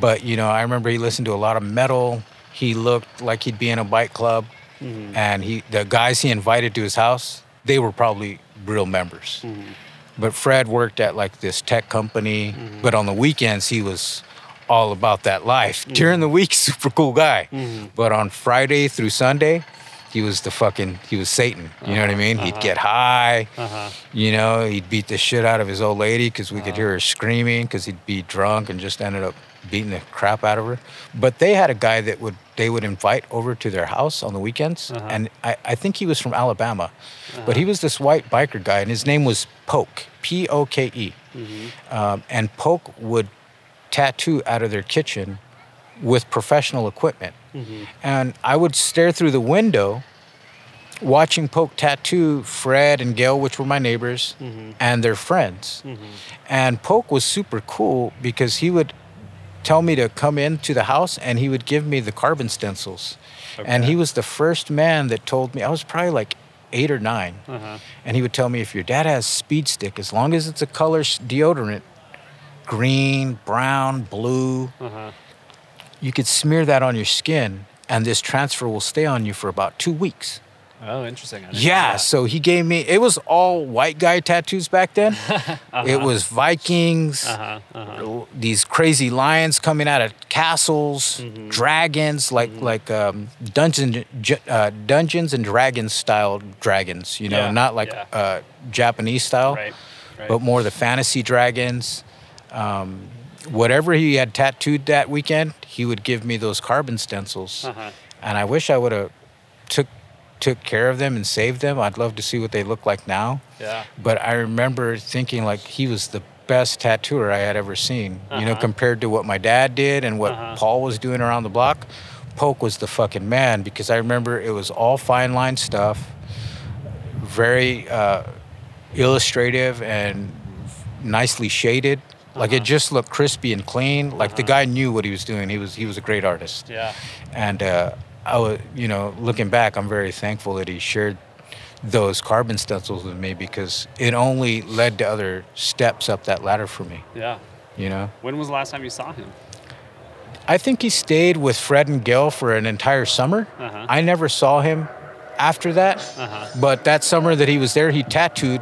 but, you know, I remember he listened to a lot of metal. He looked like he'd be in a bike club. Mm-hmm. And he, the guys he invited to his house, they were probably real members. Mm-hmm. But Fred worked at like this tech company, mm-hmm. but on the weekends he was all about that life. Mm-hmm. During the week, super cool guy. Mm-hmm. But on Friday through Sunday, he was the fucking, he was Satan. You uh-huh. know what I mean? Uh-huh. He'd get high, uh-huh. you know, he'd beat the shit out of his old lady because we uh-huh. could hear her screaming because he'd be drunk and just ended up beating the crap out of her. But they had a guy that would, they would invite over to their house on the weekends. Uh-huh. And I, I think he was from Alabama, uh-huh. but he was this white biker guy and his name was Poke, P O K E. Mm-hmm. Um, and Poke would tattoo out of their kitchen with professional equipment. Mm-hmm. And I would stare through the window watching Poke tattoo Fred and Gail, which were my neighbors, mm-hmm. and their friends. Mm-hmm. And Poke was super cool because he would tell me to come into the house and he would give me the carbon stencils. Okay. And he was the first man that told me, I was probably like eight or nine. Uh-huh. And he would tell me, if your dad has speed stick, as long as it's a color deodorant, green, brown, blue, uh-huh. you could smear that on your skin and this transfer will stay on you for about two weeks. Oh, interesting. Yeah, so he gave me, it was all white guy tattoos back then. uh-huh. It was Vikings, uh-huh. Uh-huh. these crazy lions coming out of castles, mm-hmm. dragons, like mm-hmm. like um, dungeon, uh, Dungeons and Dragons style dragons, you know, yeah. not like yeah. uh, Japanese style, right. Right. but more the fantasy dragons. Um, whatever he had tattooed that weekend, he would give me those carbon stencils. Uh-huh. And I wish I would have took took care of them and saved them. I'd love to see what they look like now. Yeah. But I remember thinking like he was the best tattooer I had ever seen. Uh-huh. You know, compared to what my dad did and what uh-huh. Paul was doing around the block, Polk was the fucking man because I remember it was all fine line stuff, very uh, illustrative and nicely shaded. Like, uh-huh. it just looked crispy and clean. Like, uh-huh. the guy knew what he was doing. He was he was a great artist. Yeah. And uh, I was, you know, looking back, I'm very thankful that he shared those carbon stencils with me, because it only led to other steps up that ladder for me. Yeah. You know? When was the last time you saw him? I think he stayed with Fred and Gail for an entire summer. Uh-huh. I never saw him after that. Uh-huh. But that summer that he was there, he tattooed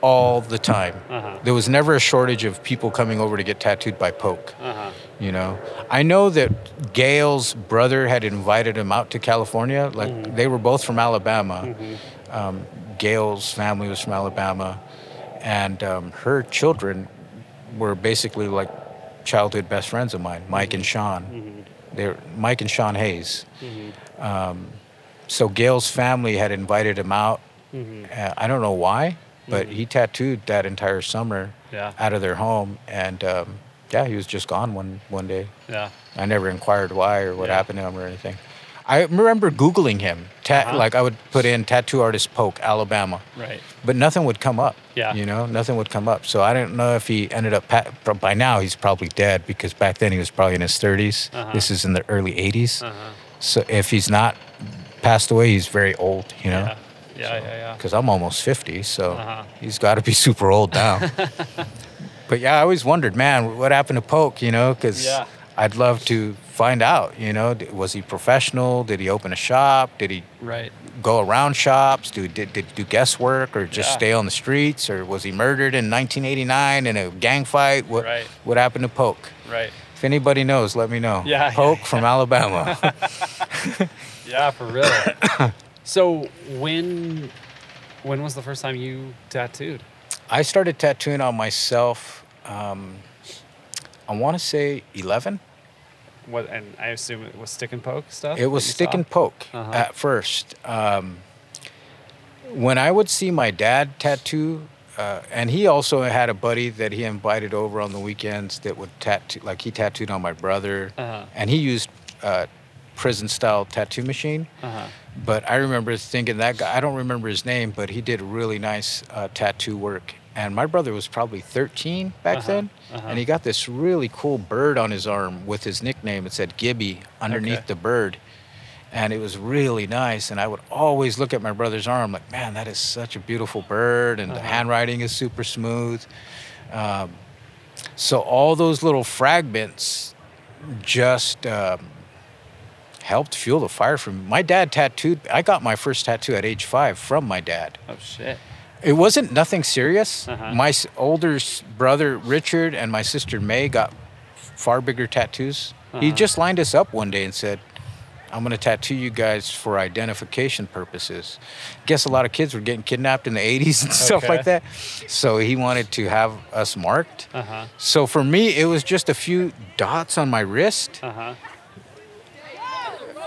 all the time. Uh-huh. There was never a shortage of people coming over to get tattooed by Poke. Uh-huh. You know, I know that Gail's brother had invited him out to California. Like, mm-hmm. they were both from Alabama. Mm-hmm. Um, Gail's family was from Alabama, and um, her children were basically like childhood best friends of mine, Mike mm-hmm. and Sean. Mm-hmm. They're Mike and Sean Hayes. Mm-hmm. Um, so Gail's family had invited him out. Mm-hmm. uh, I don't know why, but mm-hmm. he tattooed that entire summer yeah. out of their home, and um, yeah, he was just gone one one day. Yeah, I never inquired why or what yeah. happened to him or anything. I remember Googling him. Ta- uh-huh. Like, I would put in tattoo artist Poke, Alabama. Right. But nothing would come up. Yeah. You know, nothing would come up. So I don't know if he ended up, pa- by now he's probably dead, because back then he was probably in his thirties. Uh-huh. This is in the early eighties. Uh-huh. So if he's not passed away, he's very old, you know? Yeah, yeah, so, yeah. yeah. Because I'm almost fifty, so uh-huh. he's got to be super old now. But yeah, I always wondered, man, what happened to Poke, you know? Because yeah. I'd love to find out, you know, was he professional? Did he open a shop? Did he right. go around shops? Did, did, did he do guesswork or just yeah. stay on the streets? Or was he murdered in nineteen eighty-nine in a gang fight? What, right. what happened to Poke? Right. If anybody knows, let me know. Yeah, Poke yeah, yeah. from Alabama. Yeah, for real. So when, when was the first time you tattooed? I started tattooing on myself, um, I want to say eleven. What, and I assume it was stick and poke stuff? It was stick saw? and poke uh-huh. at first. Um, when I would see my dad tattoo, uh, and he also had a buddy that he invited over on the weekends that would tattoo, like he tattooed on my brother, uh-huh. and he used uh, prison-style tattoo machine. Uh-huh. But I remember thinking that guy, I don't remember his name, but he did really nice uh, tattoo work. And my brother was probably thirteen back uh-huh, then, uh-huh. and he got this really cool bird on his arm with his nickname. It said Gibby underneath okay. the bird, and it was really nice. And I would always look at my brother's arm like, man, that is such a beautiful bird, and uh-huh. the handwriting is super smooth. Um, so all those little fragments just um, helped fuel the fire for me. My dad tattooed. I got my first tattoo at age five from my dad. Oh, shit. It wasn't nothing serious. Uh-huh. My older brother, Richard, and my sister, May, got far bigger tattoos. Uh-huh. He just lined us up one day and said, I'm going to tattoo you guys for identification purposes. Guess a lot of kids were getting kidnapped in the eighties and stuff okay. like that. So he wanted to have us marked. Uh-huh. So for me, it was just a few dots on my wrist. Uh-huh.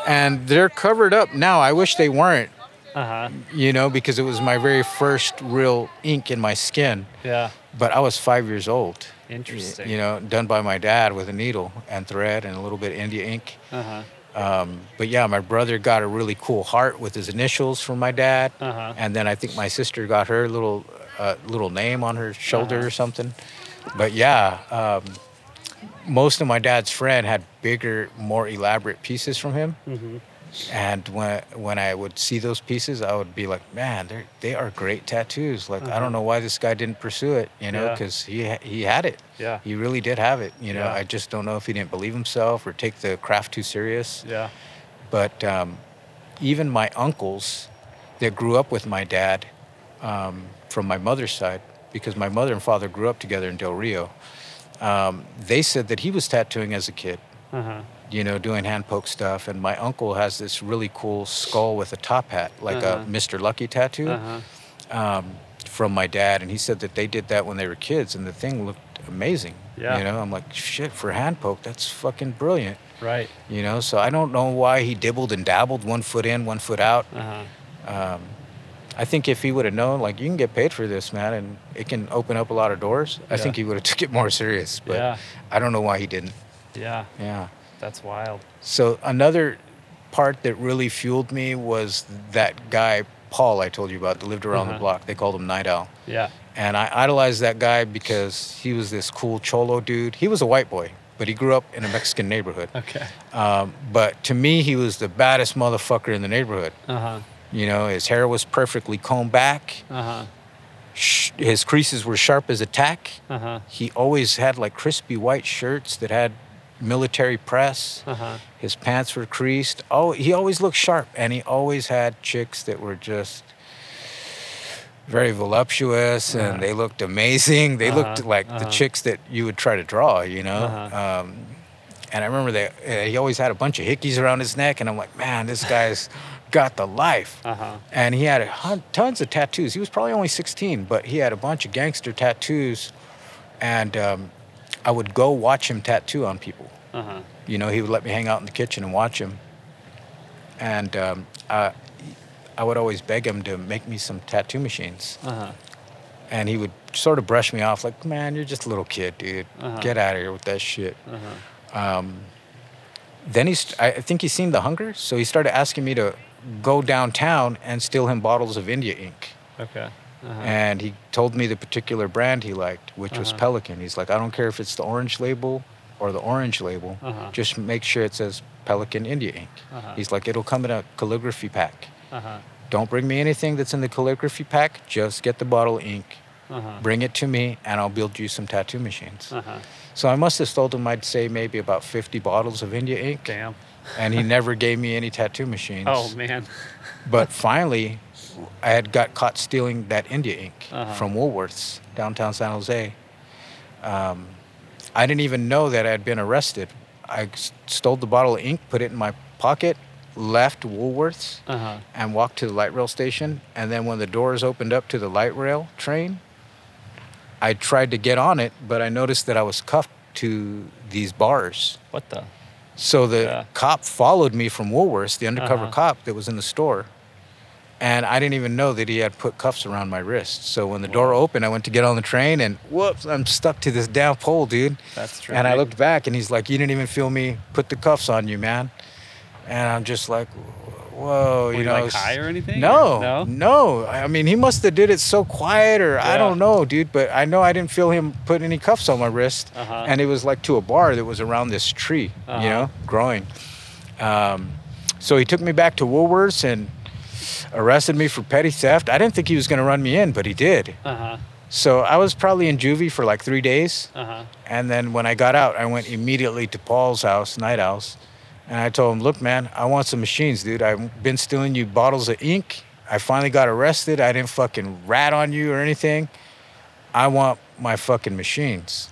And they're covered up now. I wish they weren't. Uh-huh. You know, because it was my very first real ink in my skin. Yeah. But I was five years old. Interesting. You know, done by my dad with a needle and thread and a little bit of India ink. Uh-huh. Um, but yeah, my brother got a really cool heart with his initials from my dad. Uh-huh. And then I think my sister got her little uh, little name on her shoulder uh-huh. or something. But yeah, um, most of my dad's friend had bigger, more elaborate pieces from him. Mm-hmm. And when when I would see those pieces, I would be like, man, they they are great tattoos. Like, uh-huh. I don't know why this guy didn't pursue it, you know, because yeah. he he had it. Yeah. He really did have it, you know. Yeah. I just don't know if he didn't believe himself or take the craft too serious. Yeah. But um, even my uncles that grew up with my dad um, from my mother's side, because my mother and father grew up together in Del Rio, um, they said that he was tattooing as a kid. Uh-huh. You know, doing hand poke stuff. And my uncle has this really cool skull with a top hat, like uh-huh. a Mister Lucky tattoo uh-huh. um, from my dad. And he said that they did that when they were kids, and the thing looked amazing. Yeah. You know, I'm like, shit, for hand poke, that's fucking brilliant. Right. You know, so I don't know why he dibbled and dabbled, one foot in, one foot out. Uh-huh. Um, I think if he would have known, like, you can get paid for this, man, and it can open up a lot of doors, I yeah. think he would have took it more serious. But yeah. I don't know why he didn't. Yeah. Yeah. That's wild. So another part that really fueled me was that guy Paul I told you about that lived around uh-huh. the block. They called him Night Owl. Yeah. And I idolized that guy because he was this cool cholo dude. He was a white boy, but he grew up in a Mexican neighborhood. Okay. Um, but to me, he was the baddest motherfucker in the neighborhood. Uh-huh. You know, his hair was perfectly combed back. Uh-huh. His creases were sharp as a tack. Uh-huh. He always had like crispy white shirts that had military press. Uh-huh. His pants were creased. Oh, he always looked sharp, and he always had chicks that were just very voluptuous, uh-huh. and they looked amazing. They uh-huh. looked like uh-huh. the chicks that you would try to draw, you know? Uh-huh. Um, and I remember that uh, he always had a bunch of hickeys around his neck, and I'm like, man, this guy's got the life. Uh-huh. And he had a hun- tons of tattoos. He was probably only sixteen, but he had a bunch of gangster tattoos, and um, I would go watch him tattoo on people. Uh-huh. You know, he would let me hang out in the kitchen and watch him. And um, I, I would always beg him to make me some tattoo machines. Uh-huh. And he would sort of brush me off like, man, you're just a little kid, dude. Uh-huh. Get out of here with that shit. Uh-huh. Um, then he, st- I think he seen the hunger, so he started asking me to go downtown and steal him bottles of India ink. Okay. Uh-huh. And he told me the particular brand he liked, which uh-huh. was Pelican. He's like, I don't care if it's the orange label or the orange label. Uh-huh. Just make sure it says Pelican India ink. Uh-huh. He's like, it'll come in a calligraphy pack. Uh-huh. Don't bring me anything that's in the calligraphy pack. Just get the bottle of ink. Uh-huh. Bring it to me, and I'll build you some tattoo machines. Uh-huh. So I must have told him I'd say maybe about fifty bottles of India ink. Damn. And he never gave me any tattoo machines. Oh, man. But finally, I had got caught stealing that India ink uh-huh. from Woolworths, downtown San Jose. Um, I didn't even know that I had been arrested. I stole the bottle of ink, put it in my pocket, left Woolworths, uh-huh. and walked to the light rail station. And then when the doors opened up to the light rail train, I tried to get on it, but I noticed that I was cuffed to these bars. What the? So the yeah. cop followed me from Woolworths, the undercover uh-huh. cop that was in the store. And I didn't even know that he had put cuffs around my wrist. So when the Whoa. door opened, I went to get on the train, and whoops, I'm stuck to this damn pole, dude. That's true. And I looked back, and he's like, you didn't even feel me put the cuffs on you, man. And I'm just like, whoa. Were you, you know, like high or anything? No, or no, no. I mean, he must have did it so quiet, or yeah. I don't know, dude. But I know I didn't feel him put any cuffs on my wrist. Uh-huh. And it was like to a bar that was around this tree, uh-huh. you know, growing. Um, so he took me back to Woolworths and arrested me for petty theft. I didn't think he was going to run me in, but he did. Uh-huh. So I was probably in juvie for like three days. Uh-huh. And then when I got out, I went immediately to Paul's house, Night Owl's. And I told him, look, man, I want some machines, dude. I've been stealing you bottles of ink. I finally got arrested. I didn't fucking rat on you or anything. I want my fucking machines.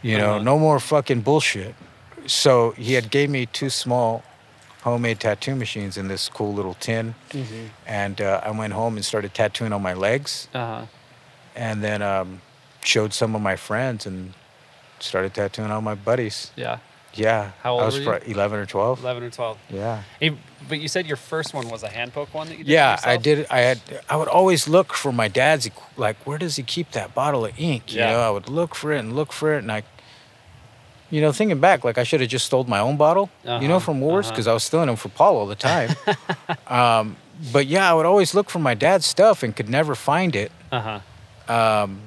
You uh-huh. know, no more fucking bullshit. So he had gave me two small homemade tattoo machines in this cool little tin. Mm-hmm. And uh, I went home and started tattooing on my legs. Uh-huh. And then um, showed some of my friends and started tattooing on my buddies. Yeah. Yeah. How old I was were you? eleven or twelve eleven or twelve Yeah. Hey, but you said your first one was a hand poke one that you did Yeah, yourself? I did. I had. I would always look for my dad's, like, where does he keep that bottle of ink? You yeah. know, I would look for it and look for it, and I, you know, thinking back, like I should have just stole my own bottle, uh-huh, you know, from Woolworths, because uh-huh. I was stealing them for Paul all the time. um, but yeah, I would always look for my dad's stuff and could never find it. Uh huh. Um,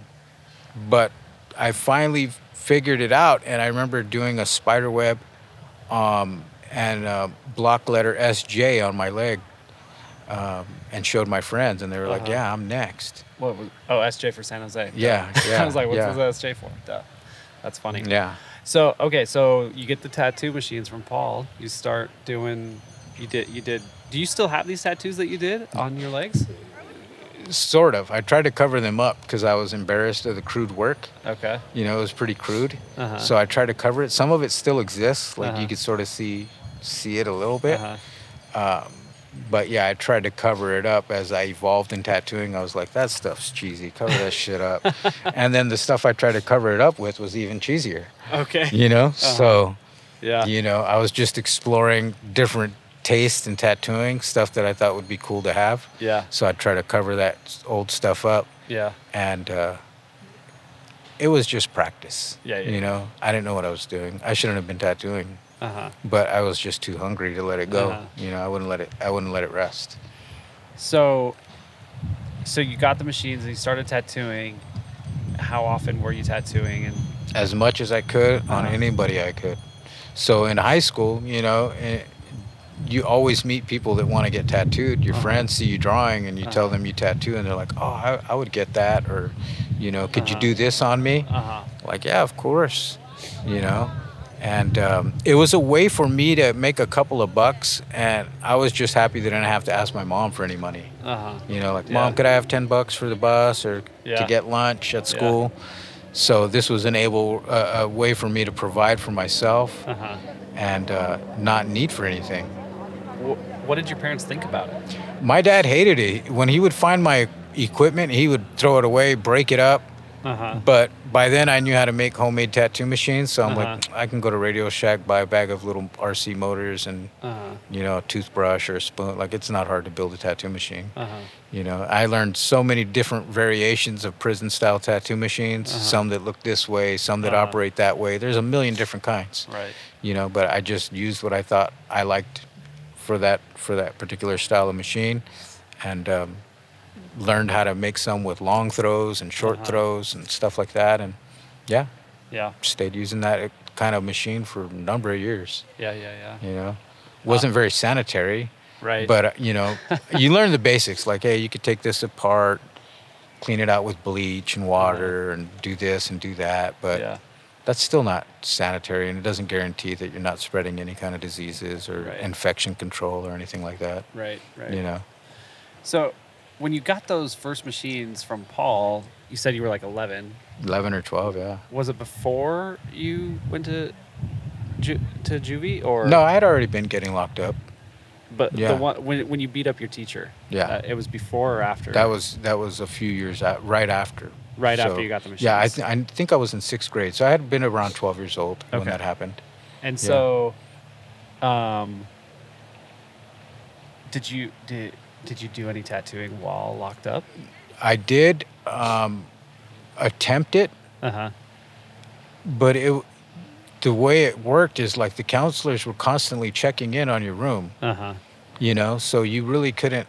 but I finally figured it out, and I remember doing a spider web um, and uh, block letter S J on my leg, um, and showed my friends, and they were uh-huh. like, "Yeah, I'm next." What? Was, oh, S J for San Jose. Yeah, yeah. I was like, "What's yeah. S J for?" Duh. That's funny. Yeah. So, okay, so you get the tattoo machines from Paul. You start doing, you did, you did, do you still have these tattoos that you did on your legs? Sort of. I tried to cover them up because I was embarrassed of the crude work. Okay. You know, it was pretty crude. Uh-huh. So I tried to cover it. Some of it still exists. Like uh-huh. you could sort of see, see it a little bit. Uh-huh. Um, but yeah, I tried to cover it up as I evolved in tattooing. I was like, that stuff's cheesy. Cover that shit up. And then the stuff I tried to cover it up with was even cheesier. Okay. You know? Uh-huh. So, yeah. you know, I was just exploring different tastes in tattooing, stuff that I thought would be cool to have. Yeah. So I tried to cover that old stuff up. Yeah. And uh, it was just practice. Yeah, yeah. You know? I didn't know what I was doing. I shouldn't have been tattooing. Uh-huh. But I was just too hungry to let it go. Uh-huh. You know, I wouldn't let it. I wouldn't let it rest. So, so you got the machines and you started tattooing. How often were you tattooing? And as much as I could on uh, anybody I could. So in high school, you know, it, you always meet people that want to get tattooed. Your uh-huh. friends see you drawing and you uh-huh. tell them you tattoo and they're like, oh, I, I would get that. Or, you know, could uh-huh. you do this on me? Uh-huh. Like, yeah, of course, you know. And um, it was a way for me to make a couple of bucks, and I was just happy that I didn't have to ask my mom for any money. Uh-huh. You know, like, yeah. Mom, could I have ten bucks for the bus or yeah. to get lunch at school? Yeah. So this was an able, uh, a way for me to provide for myself uh-huh. and uh, not need for anything. What did your parents think about it? My dad hated it. When he would find my equipment, he would throw it away, break it up. Uh-huh. But by then I knew how to make homemade tattoo machines, so I'm uh-huh. like, I can go to Radio Shack, buy a bag of little R C motors and, uh-huh. you know, a toothbrush or a spoon. Like, it's not hard to build a tattoo machine. Uh-huh. You know, I learned so many different variations of prison-style tattoo machines, uh-huh. some that look this way, some that uh-huh. operate that way. There's a million different kinds. Right. You know, but I just used what I thought I liked for that, for that particular style of machine, and... Um, learned how to make some with long throws and short uh-huh. throws and stuff like that. And yeah, yeah, stayed using that kind of machine for a number of years. Yeah, yeah, yeah. You know, wasn't uh, very sanitary. Right. But, uh, you know, you learn the basics, like, hey, you could take this apart, clean it out with bleach and water uh-huh. and do this and do that. But yeah. that's still not sanitary, and it doesn't guarantee that you're not spreading any kind of diseases or right. infection control or anything like that. Right, right. You know. So... when you got those first machines from Paul, you said you were like eleven. eleven or twelve, yeah. Was it before you went to ju- to juvie, or? No, I had already been getting locked up. But yeah. the one, when when you beat up your teacher, yeah, uh, it was before or after? That was that was a few years out, right after. Right so, after you got the machines. Yeah, I, th- I think I was in sixth grade, so I had been around twelve years old okay. when that happened. And yeah. so, um, did you did. Did you do any tattooing while locked up? I did um, attempt it. Uh-huh. But it, the way it worked is like the counselors were constantly checking in on your room. Uh-huh. You know, so you really couldn't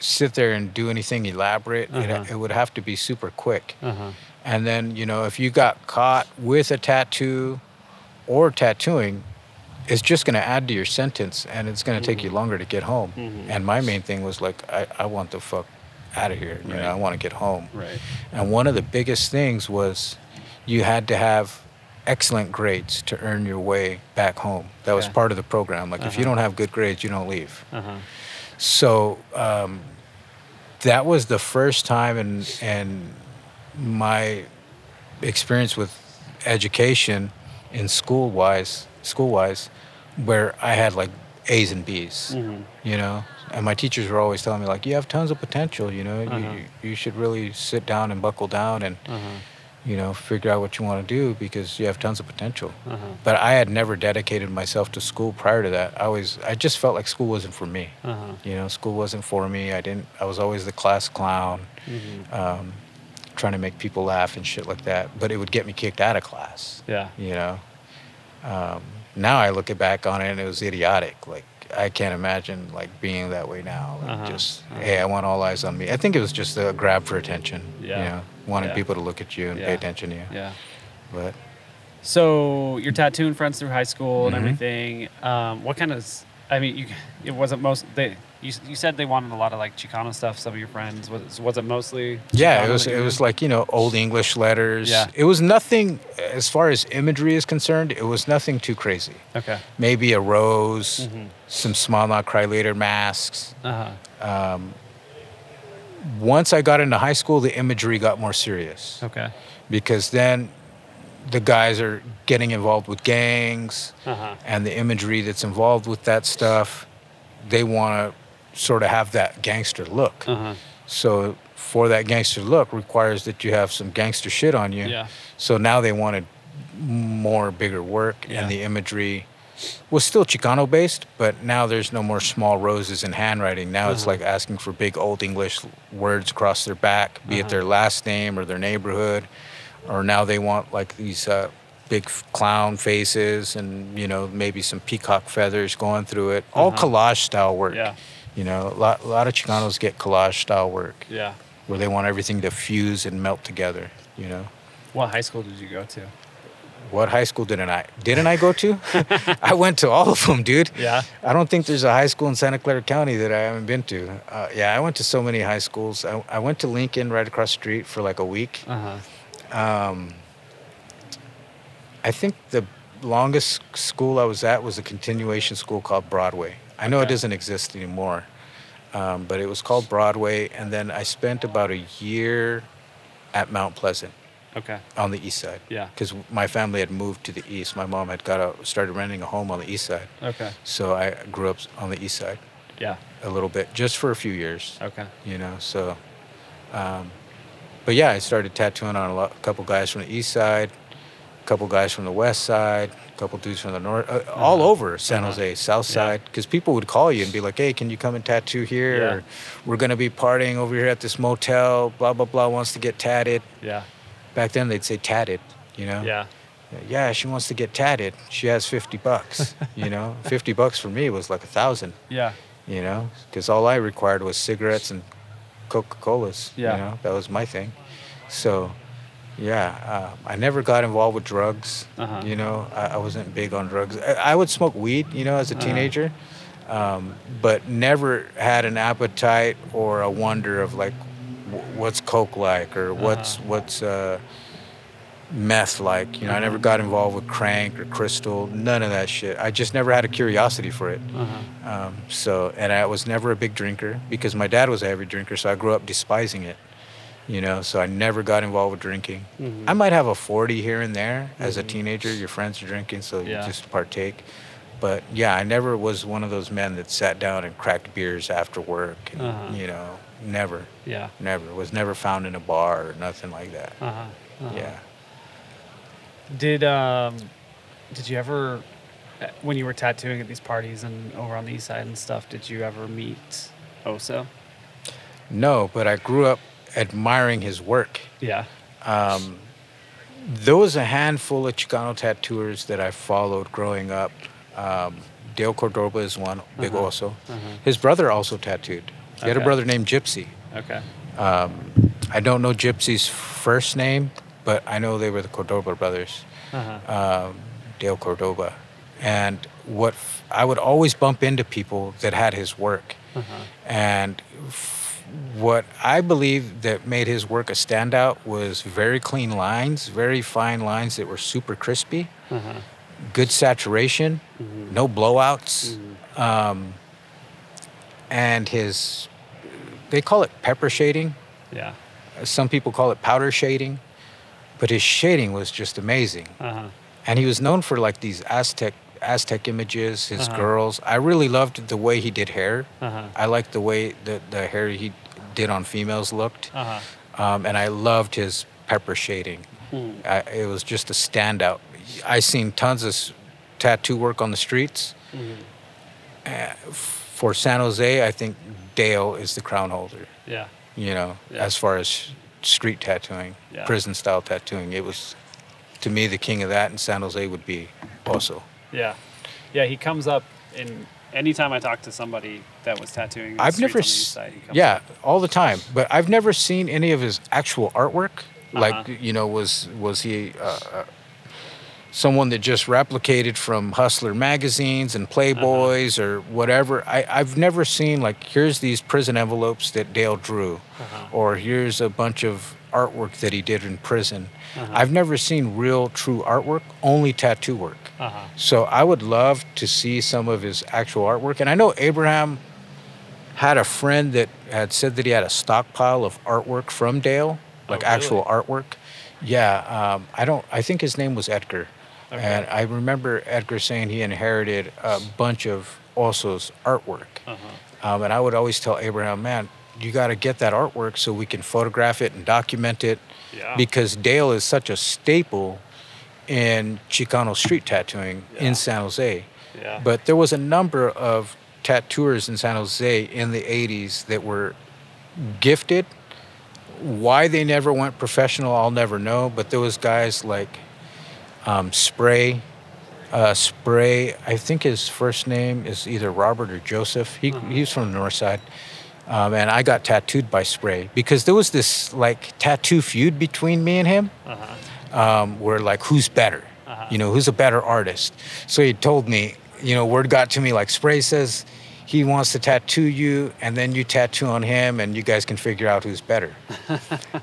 sit there and do anything elaborate. Uh-huh. It, it would have to be super quick. Uh-huh. And then, you know, if you got caught with a tattoo or tattooing, it's just going to add to your sentence, and it's going to mm-hmm. take you longer to get home. Mm-hmm. And my main thing was like, I, I want the fuck out of here. You right. know, I want to get home. Right. And one of the biggest things was you had to have excellent grades to earn your way back home. That was yeah. part of the program. Like, uh-huh. if you don't have good grades, you don't leave. Uh-huh. So um, that was the first time in, in my experience with education in school-wise, school-wise, where I had like A's and B's, mm-hmm. you know, and my teachers were always telling me like, you have tons of potential, you know, uh-huh. you, you should really sit down and buckle down and, uh-huh. you know, figure out what you want to do because you have tons of potential. Uh-huh. But I had never dedicated myself to school prior to that. I always, I just felt like school wasn't for me, uh-huh. you know, school wasn't for me. I didn't, I was always the class clown, mm-hmm. um, trying to make people laugh and shit like that, but it would get me kicked out of class. Yeah. You know? Um, now I look back on it and it was idiotic. Like, I can't imagine like being that way now. Like, uh-huh. just, uh-huh. hey, I want all eyes on me. I think it was just a grab for attention. Yeah. You know, wanting yeah. people to look at you and yeah. pay attention to you. Yeah. But. So you're tattooing friends through high school and mm-hmm. everything. Um, what kind of, I mean, you, it wasn't most, they, you, you said they wanted a lot of like Chicano stuff, some of your friends. Was, was it mostly? Yeah, Chicano it was, it was like, you know, old English letters. Yeah. It was nothing, as far as imagery is concerned, it was nothing too crazy. Okay. Maybe a rose, mm-hmm. some Smile Now, Cry Later masks. Uh-huh. Um, once I got into high school, the imagery got more serious. Okay. Because then the guys are getting involved with gangs uh-huh. and the imagery that's involved with that stuff. They want to sort of have that gangster look. Uh-huh. So for that gangster look requires that you have some gangster shit on you. Yeah. So now they wanted more bigger work yeah. and the imagery was still Chicano based, but now there's no more small roses in handwriting. Now uh-huh. it's like asking for big old English words across their back, be uh-huh. it their last name or their neighborhood, or now they want like these uh, big clown faces and, you know, maybe some peacock feathers going through it. All uh-huh. collage style work. Yeah. You know, a lot, a lot of Chicanos get collage-style work. Yeah. Where they want everything to fuse and melt together, you know? What high school did you go to? What high school didn't I? Didn't I go to? I went to all of them, dude. Yeah. I don't think there's a high school in Santa Clara County that I haven't been to. Uh, yeah, I went to so many high schools. I, I went to Lincoln right across the street for like a week. Uh-huh. Um, I think the longest school I was at was a continuation school called Broadway. I know okay. it doesn't exist anymore, um, but it was called Broadway. And then I spent about a year at Mount Pleasant. Okay. On the east side. Yeah. Because my family had moved to the east. My mom had got out, started renting a home on the east side. Okay. So I grew up on the east side. Yeah. A little bit, just for a few years. Okay. You know, so, um, but yeah, I started tattooing on a, lot, a couple guys from the east side, a couple guys from the west side, a couple dudes from the north, uh, uh-huh. all over San Jose, uh-huh. south side. Because yeah. people would call you and be like, hey, can you come and tattoo here? Yeah. Or, we're going to be partying over here at this motel, blah, blah, blah, wants to get tatted. Yeah. Back then, they'd say tatted, you know? Yeah. Yeah, she wants to get tatted. She has fifty bucks, you know? fifty bucks for me was like a thousand. Yeah. You know? Because all I required was cigarettes and Coca-Colas. Yeah. You know? That was my thing. So, yeah, uh, I never got involved with drugs, uh-huh. you know? I, I wasn't big on drugs. I, I would smoke weed, you know, as a teenager, uh-huh. um, but never had an appetite or a wonder of, like, what's coke like or what's uh-huh. what's uh, meth like. You know, I never got involved with crank or crystal, none of that shit. I just never had a curiosity for it. Uh-huh. Um, so, and I was never a big drinker because my dad was a heavy drinker, so I grew up despising it. You know, so I never got involved with drinking. Mm-hmm. I might have a forty here and there as mm-hmm. a teenager. Your friends are drinking, so yeah. you just partake. But yeah, I never was one of those men that sat down and cracked beers after work and, uh-huh. you know, never. Yeah. Never. Was never found in a bar or nothing like that. Uh-huh. uh-huh. Yeah. Did um did you ever, when you were tattooing at these parties and over on the east side and stuff, did you ever meet Oso? No, but I grew up admiring his work. Yeah. Um there was a handful of Chicano tattooers that I followed growing up. Um Dale Cordoba is one, uh-huh. Big Oso. Uh-huh. His brother also tattooed. He had okay. a brother named Gypsy. Okay. Um, I don't know Gypsy's first name, but I know they were the Cordoba brothers, uh-huh. um, Dale Cordoba. And what f- I would always bump into people that had his work. Uh-huh. And f- what I believe that made his work a standout was very clean lines, very fine lines that were super crispy, uh-huh. good saturation, mm-hmm. no blowouts. Mm-hmm. Um, and his... They call it pepper shading. Yeah. Some people call it powder shading, but his shading was just amazing. Uh-huh. And he was known for like these Aztec Aztec images, his uh-huh. girls. I really loved the way he did hair. Uh-huh. I liked the way the, the hair he did on females looked. Uh-huh. Um, and I loved his pepper shading. Mm. I, it was just a standout. I seen tons of tattoo work on the streets. Mm-hmm. Uh, for San Jose, I think Dale is the crown holder. Yeah. You know, yeah. as far as street tattooing, yeah. prison style tattooing, it was, to me, the king of that in San Jose would be Oso. Yeah. Yeah, he comes up in anytime I talk to somebody that was tattooing. I've never, on the east side, he comes yeah, up. all the time, but I've never seen any of his actual artwork. Uh-huh. Like, you know, was, was he, uh, someone that just replicated from Hustler magazines and Playboys uh-huh. or whatever. I, I've never seen, like, here's these prison envelopes that Dale drew uh-huh. or here's a bunch of artwork that he did in prison. Uh-huh. I've never seen real, true artwork, only tattoo work. Uh-huh. So I would love to see some of his actual artwork. And I know Abraham had a friend that had said that he had a stockpile of artwork from Dale, like oh, really? actual artwork. Yeah, um, I don't, I think his name was Edgar. Okay. And I remember Edgar saying he inherited a bunch of Oso's artwork. Uh-huh. Um, and I would always tell Abraham, man, you got to get that artwork so we can photograph it and document it. Yeah. Because Dale is such a staple in Chicano street tattooing yeah. in San Jose. Yeah. But there was a number of tattooers in San Jose in the eighties that were gifted. Why they never went professional, I'll never know. But there was guys like... Um, Spray, Uh, Spray, I think his first name is either Robert or Joseph. He, mm-hmm. He's from the north side. Um, and I got tattooed by Spray because there was this like tattoo feud between me and him uh-huh. um, where like, who's better? Uh-huh. You know, who's a better artist? So he told me, you know, word got to me like Spray says he wants to tattoo you and then you tattoo on him and you guys can figure out who's better.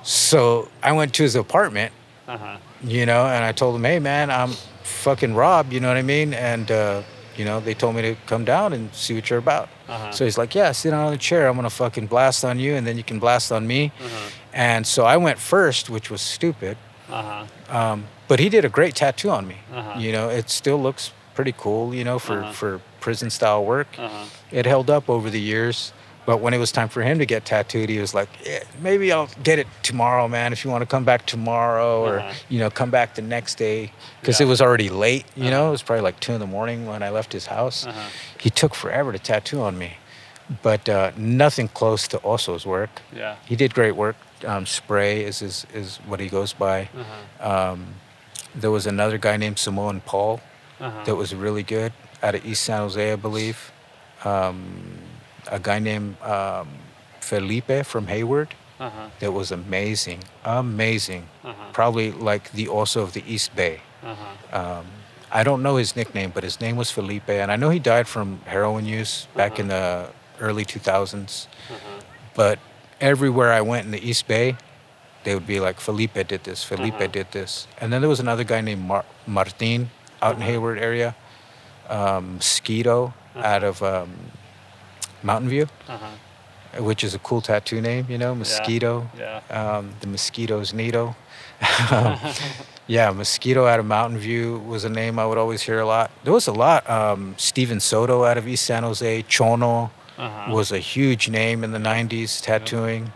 So I went to his apartment, uh-huh. you know, and I told him, hey man, I'm fucking Rob, you know what I mean? And, uh, you know, they told me to come down and see what you're about. Uh-huh. So he's like, yeah, sit down on the chair. I'm going to fucking blast on you and then you can blast on me. Uh-huh. And so I went first, which was stupid. Uh-huh. Um, but he did a great tattoo on me. Uh-huh. You know, it still looks pretty cool, you know, for, uh-huh. for prison style work. Uh-huh. It held up over the years. But when it was time for him to get tattooed, he was like, yeah, maybe I'll get it tomorrow, man, if you want to come back tomorrow or, uh-huh. you know, come back the next day. Because yeah. it was already late, you uh-huh. know. It was probably like two in the morning when I left his house. Uh-huh. He took forever to tattoo on me. But uh, nothing close to Oso's work. Yeah. He did great work. Um, Spray is, is, is what he goes by. Uh-huh. Um, there was another guy named Samoan Paul uh-huh. that was really good out of East San Jose, I believe. Um... A guy named um, Felipe from Hayward uh-huh. that was amazing, amazing. Uh-huh. Probably like the Oso of the East Bay. Uh-huh. um, I don't know his nickname, but his name was Felipe. And I know he died from heroin use back uh-huh. in the early two thousands. Uh-huh. But everywhere I went in the East Bay, they would be like, Felipe did this, Felipe uh-huh. did this. And then there was another guy named Mar- Martin out uh-huh. in Hayward area. Um, Skeeto uh-huh. out of... Um, Mountain View, uh-huh. which is a cool tattoo name, you know, Mosquito. Yeah. yeah. Um, the Mosquito's Nido. um, yeah, Mosquito out of Mountain View was a name I would always hear a lot. There was a lot. Um, Steven Soto out of East San Jose. Chono uh-huh. was a huge name in the nineties, tattooing.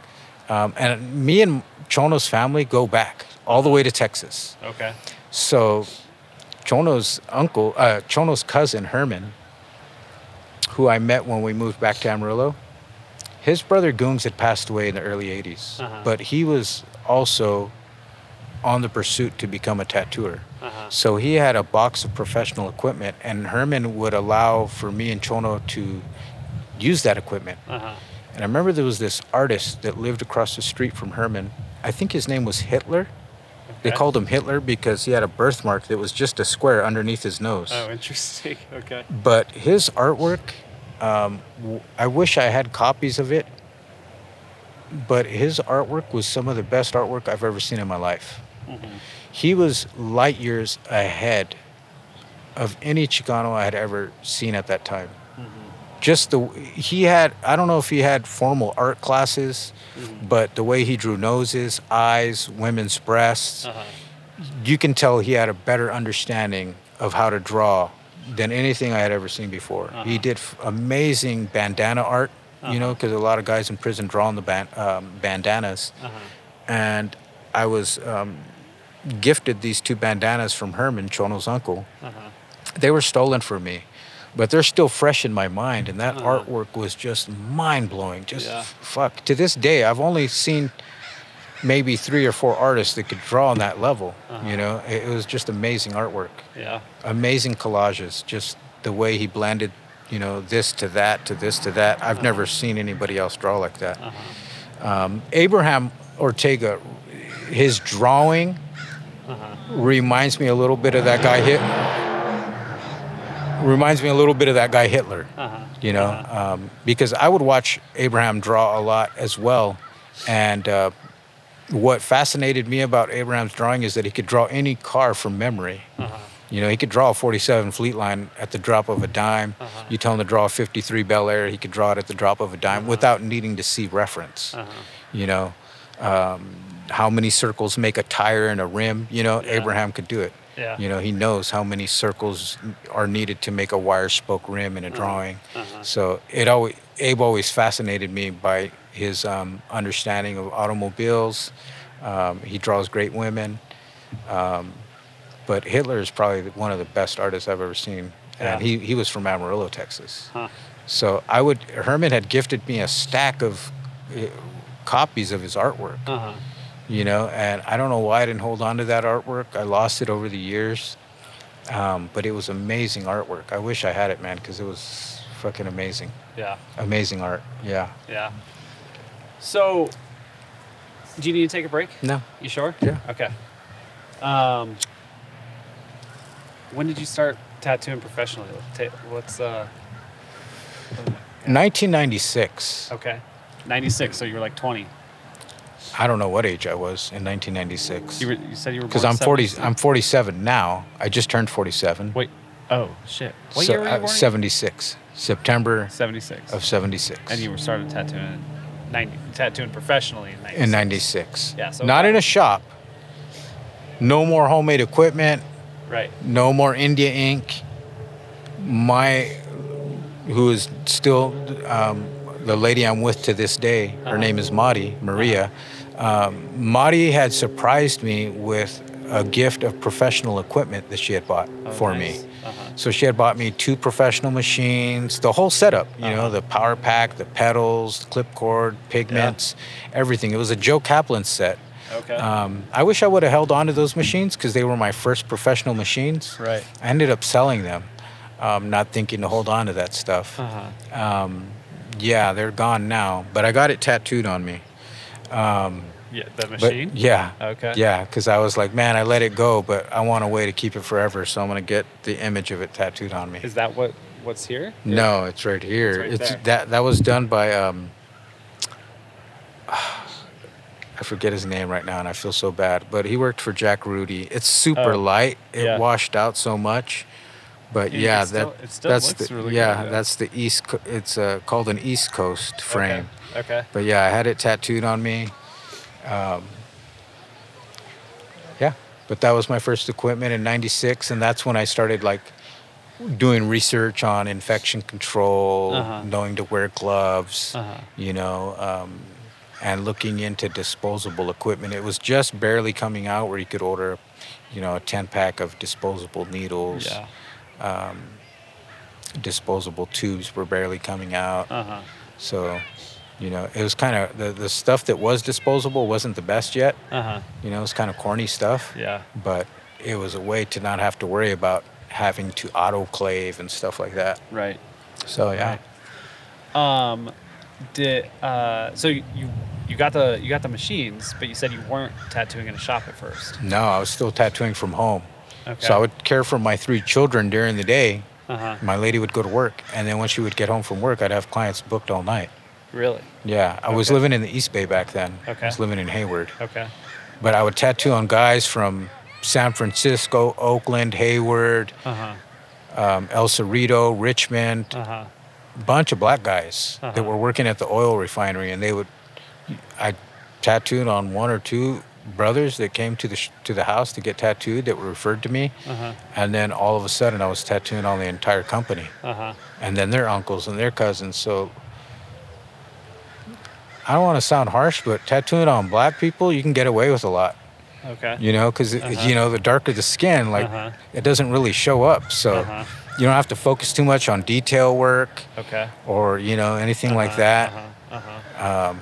Yeah. Um, and me and Chono's family go back all the way to Texas. Okay. So Chono's uncle, uh, Chono's cousin, Herman, who I met when we moved back to Amarillo, his brother Gooms had passed away in the early eighties, uh-huh. but he was also on the pursuit to become a tattooer. Uh-huh. So he had a box of professional equipment, and Herman would allow for me and Chono to use that equipment. Uh-huh. And I remember there was this artist that lived across the street from Herman. I think his name was Hitler. They called him Hitler because he had a birthmark that was just a square underneath his nose. Oh, interesting. Okay. But his artwork, um, w- I wish I had copies of it, but his artwork was some of the best artwork I've ever seen in my life. Mm-hmm. He was light years ahead of any Chicano I had ever seen at that time. Mm-hmm. Just the, he had, I don't know if he had formal art classes, mm-hmm. but the way he drew noses, eyes, women's breasts, uh-huh. you can tell he had a better understanding of how to draw than anything I had ever seen before. Uh-huh. He did f- amazing bandana art, uh-huh. you know, because a lot of guys in prison draw on the ban- um, bandanas. Uh-huh. And I was um, gifted these two bandanas from Herman, Chono's uncle. Uh-huh. They were stolen from me, but they're still fresh in my mind. And that uh-huh. artwork was just mind-blowing. Just yeah. f- fuck. To this day, I've only seen maybe three or four artists that could draw on that level. Uh-huh. You know, it, it was just amazing artwork. Yeah. Amazing collages. Just the way he blended, you know, this to that, to this to that. I've uh-huh. never seen anybody else draw like that. Uh-huh. Um, Abraham Ortega, his drawing uh-huh. reminds me a little bit of that guy hit. Reminds me a little bit of that guy Hitler, uh-huh. you know, uh-huh. um, because I would watch Abraham draw a lot as well. And uh, what fascinated me about Abraham's drawing is that he could draw any car from memory. Uh-huh. You know, he could draw a forty-seven Fleetline at the drop of a dime. Uh-huh. You tell him to draw a fifty-three Bel Air, he could draw it at the drop of a dime uh-huh. without needing to see reference, uh-huh. you know. Um, how many circles make a tire and a rim, you know, yeah. Abraham could do it. Yeah. You know, he knows how many circles are needed to make a wire spoke rim in a uh-huh. drawing. Uh-huh. So it always, Abe always fascinated me by his um, understanding of automobiles. Um, he draws great women. Um, but Hitler is probably one of the best artists I've ever seen. Yeah. And he, he was from Amarillo, Texas. Huh. So I would, Herman had gifted me a stack of uh, copies of his artwork. Uh-huh. You know, and I don't know why I didn't hold on to that artwork. I lost it over the years. Um, but it was amazing artwork. I wish I had it, man, because it was fucking amazing. Yeah. Amazing art. Yeah. Yeah. So, do you need to take a break? No. You sure? Yeah. Okay. Um, when did you start tattooing professionally? What's uh? nineteen ninety-six. Okay. ninety-six. So you were like twenty. I don't know what age I was in nineteen ninety-six. You, were, you said you were because I'm forty. I'm forty-seven now. I just turned forty-seven. Wait. Oh shit. What so, year were you born? seventy-six. September. seventy-six. Of seventy-six. And you were started tattooing, ninety tattooing professionally in ninety-six. In ninety-six. Yeah. So not in a shop. No more homemade equipment. Right. No more India ink. My, who is still. Um, The lady I'm with to this day, her uh-huh. name is Madi, Maria. Uh-huh. um, Madi had surprised me with a gift of professional equipment that she had bought oh, for nice. me. Uh-huh. So she had bought me two professional machines, the whole setup, you uh-huh. know, the power pack, the pedals, the clip cord, pigments, yeah. everything. It was a Joe Kaplan set. Okay. Um, I wish I would have held on to those machines because they were my first professional machines. Right. I ended up selling them, um, not thinking to hold on to that stuff. Uh-huh. Um, yeah, they're gone now, but I got it tattooed on me. Um, yeah, the machine? Yeah. Okay. Yeah, because I was like, man, I let it go, but I want a way to keep it forever, so I'm going to get the image of it tattooed on me. Is that what what's here? No, yeah. it's right here. It's, right it's that that was done by, um, I forget his name right now, and I feel so bad, but he worked for Jack Rudy. It's super oh, light. It yeah. washed out so much. But yeah, yeah still, that, still that's the, really yeah, good, that's the East, it's uh, called an East Coast frame. Okay. okay. But yeah, I had it tattooed on me. Um, yeah, but that was my first equipment in ninety-six. And that's when I started like doing research on infection control, uh-huh. knowing to wear gloves, uh-huh. you know, um, and looking into disposable equipment. It was just barely coming out where you could order, you know, a ten pack of disposable needles. Yeah. Um, disposable tubes were barely coming out. Uh-huh. So, you know, it was kind of, the, the stuff that was disposable wasn't the best yet. Uh-huh. You know, it was kind of corny stuff. Yeah. But it was a way to not have to worry about having to autoclave and stuff like that. Right. So, yeah. Right. Um, did, uh, so you, you got the, you got the machines, but you said you weren't tattooing in a shop at first. No, I was still tattooing from home. Okay. So I would care for my three children during the day. Uh-huh. My lady would go to work. And then when she would get home from work, I'd have clients booked all night. Really? Yeah. I okay. was living in the East Bay back then. Okay. I was living in Hayward. Okay. But I would tattoo on guys from San Francisco, Oakland, Hayward, uh-huh. um, El Cerrito, Richmond, a uh-huh. bunch of black guys uh-huh. that were working at the oil refinery. And they would, I tattooed on one or two brothers that came to the sh to the house to get tattooed that were referred to me, uh-huh. and then all of a sudden I was tattooing on the entire company, uh-huh. and then their uncles and their cousins. So I don't want to sound harsh, but tattooing on black people, you can get away with a lot. Okay. You know, because uh-huh. you know, the darker the skin, like uh-huh. it doesn't really show up. So uh-huh. you don't have to focus too much on detail work. Okay. Or you know anything uh-huh. like that. Uh-huh. Uh-huh. Um,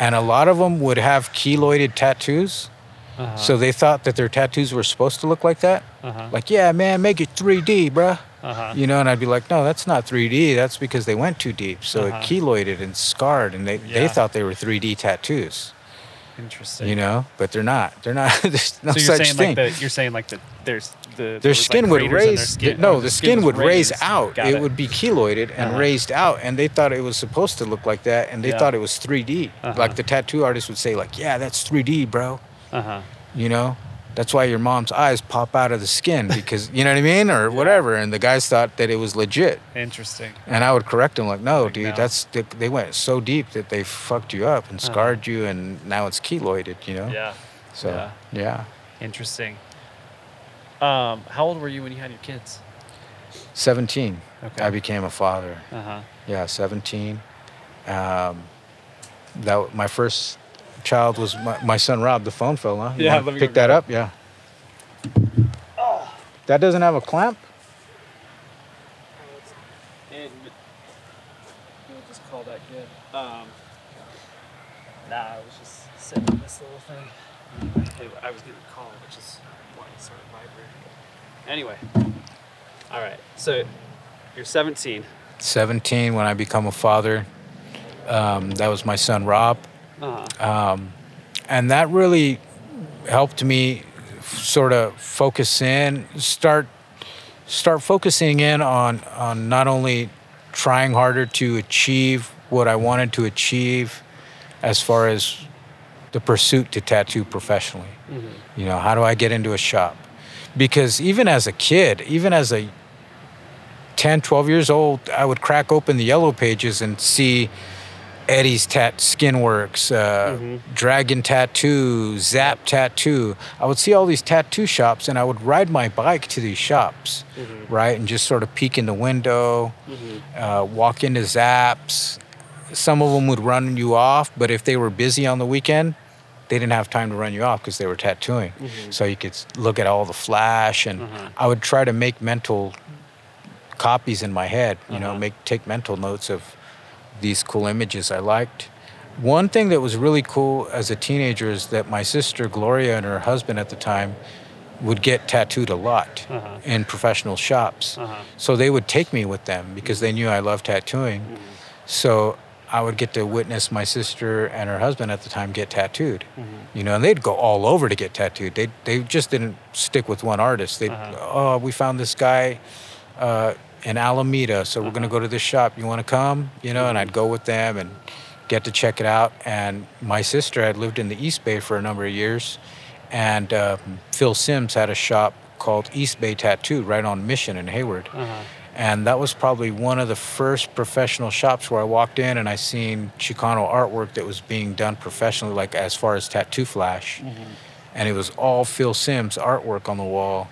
And a lot of them would have keloided tattoos. Uh-huh. So they thought that their tattoos were supposed to look like that. Uh-huh. Like, yeah, man, make it three D, bruh. Uh-huh. You know, and I'd be like, no, that's not three D. That's because they went too deep. So uh-huh. it keloided and scarred, and they, yeah. they thought they were three D tattoos. Interesting. You know, but they're not. They're not. There's no so you're such saying thing. Like the, you're saying like the, there's the... Their skin like would raise... Their skin. The, no, oh, the, the skin, skin would raise out. Got it it would be keloided and uh-huh. raised out. And they thought it was supposed to look like that. And they yeah. thought it was three D. Uh-huh. Like the tattoo artist would say like, yeah, that's three D, bro. Uh-huh. You know? That's why your mom's eyes pop out of the skin. Because, you know what I mean? Or yeah. whatever. And the guys thought that it was legit. Interesting. And I would correct them like, no, like, dude, no. that's the, they went so deep that they fucked you up and uh-huh. scarred you. And now it's keloided, you know? Yeah. So, yeah. yeah. Interesting. Um, how old were you when you had your kids? seventeen. Okay. I became a father. Uh-huh. Yeah, seventeen. Um, that my first child was my, my son Rob. The phone fell, huh? You yeah, let me pick that up. Yeah. Oh. That doesn't have a clamp. It, we'll just call that good. Um, nah, I was just setting this little thing. I was getting a call, which is why it started vibrating. Anyway, all right, so you're seventeen. seventeen when I become a father. Um, that was my son, Rob. Uh-huh. um, and that really helped me sort of focus in, start start focusing in on, on not only trying harder to achieve what I wanted to achieve as far as the pursuit to tattoo professionally. Mm-hmm. You know, how do I get into a shop? Because even as a kid, even as a ten, twelve years old, I would crack open the yellow pages and see Eddie's Tat Skinworks, uh, mm-hmm. Dragon Tattoo, Zap Tattoo. I would see all these tattoo shops and I would ride my bike to these shops, mm-hmm. right? And just sort of peek in the window, mm-hmm. uh, walk into Zaps. Some of them would run you off, but if they were busy on the weekend, they didn't have time to run you off because they were tattooing. Mm-hmm. So you could look at all the flash and uh-huh. I would try to make mental copies in my head, you uh-huh. know, make take mental notes of these cool images I liked. One thing that was really cool as a teenager is that my sister Gloria and her husband at the time would get tattooed a lot uh-huh. in professional shops. Uh-huh. So they would take me with them because they knew I loved tattooing. Mm-hmm. So I would get to witness my sister and her husband at the time get tattooed, mm-hmm. you know, and they'd go all over to get tattooed. They they just didn't stick with one artist. They uh-huh. oh, we found this guy uh, in Alameda, so uh-huh. we're gonna go to this shop. You wanna come? You know, mm-hmm. and I'd go with them and get to check it out. And my sister had lived in the East Bay for a number of years, and uh, Phil Sims had a shop called East Bay Tattoo right on Mission in Hayward. Uh-huh. And that was probably one of the first professional shops where I walked in and I seen Chicano artwork that was being done professionally, like as far as tattoo flash. Mm-hmm. And it was all Phil Sims artwork on the wall.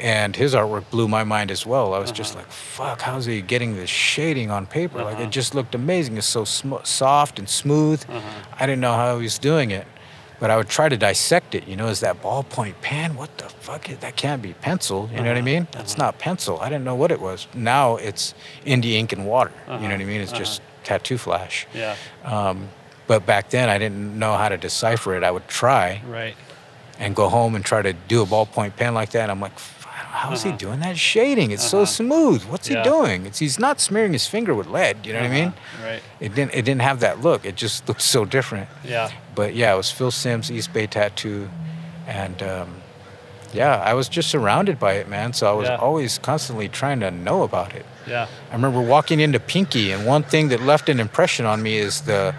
And his artwork blew my mind as well. I was uh-huh. just like, fuck, how's he getting this shading on paper? Uh-huh. Like it just looked amazing. It's so sm soft and smooth. Uh-huh. I didn't know how he was doing it, but I would try to dissect it. You know, is that ballpoint pen? What the fuck? Is, that can't be pencil. You uh-huh. know what I mean? That's uh-huh. not pencil. I didn't know what it was. Now it's indie ink and water. Uh-huh. You know what I mean? It's uh-huh. just tattoo flash. Yeah. Um, but back then I didn't know how to decipher it. I would try. Right. And go home and try to do a ballpoint pen like that. And I'm like, how is uh-huh. he doing that shading? It's uh-huh. so smooth. What's yeah. he doing? It's, he's not smearing his finger with lead. You know uh-huh. what I mean? Right. It didn't, it didn't have that look. It just looked so different. Yeah. But yeah, it was Phil Sims, East Bay Tattoo. And um, yeah, I was just surrounded by it, man. So I was yeah. always constantly trying to know about it. Yeah. I remember walking into Pinky, and one thing that left an impression on me is the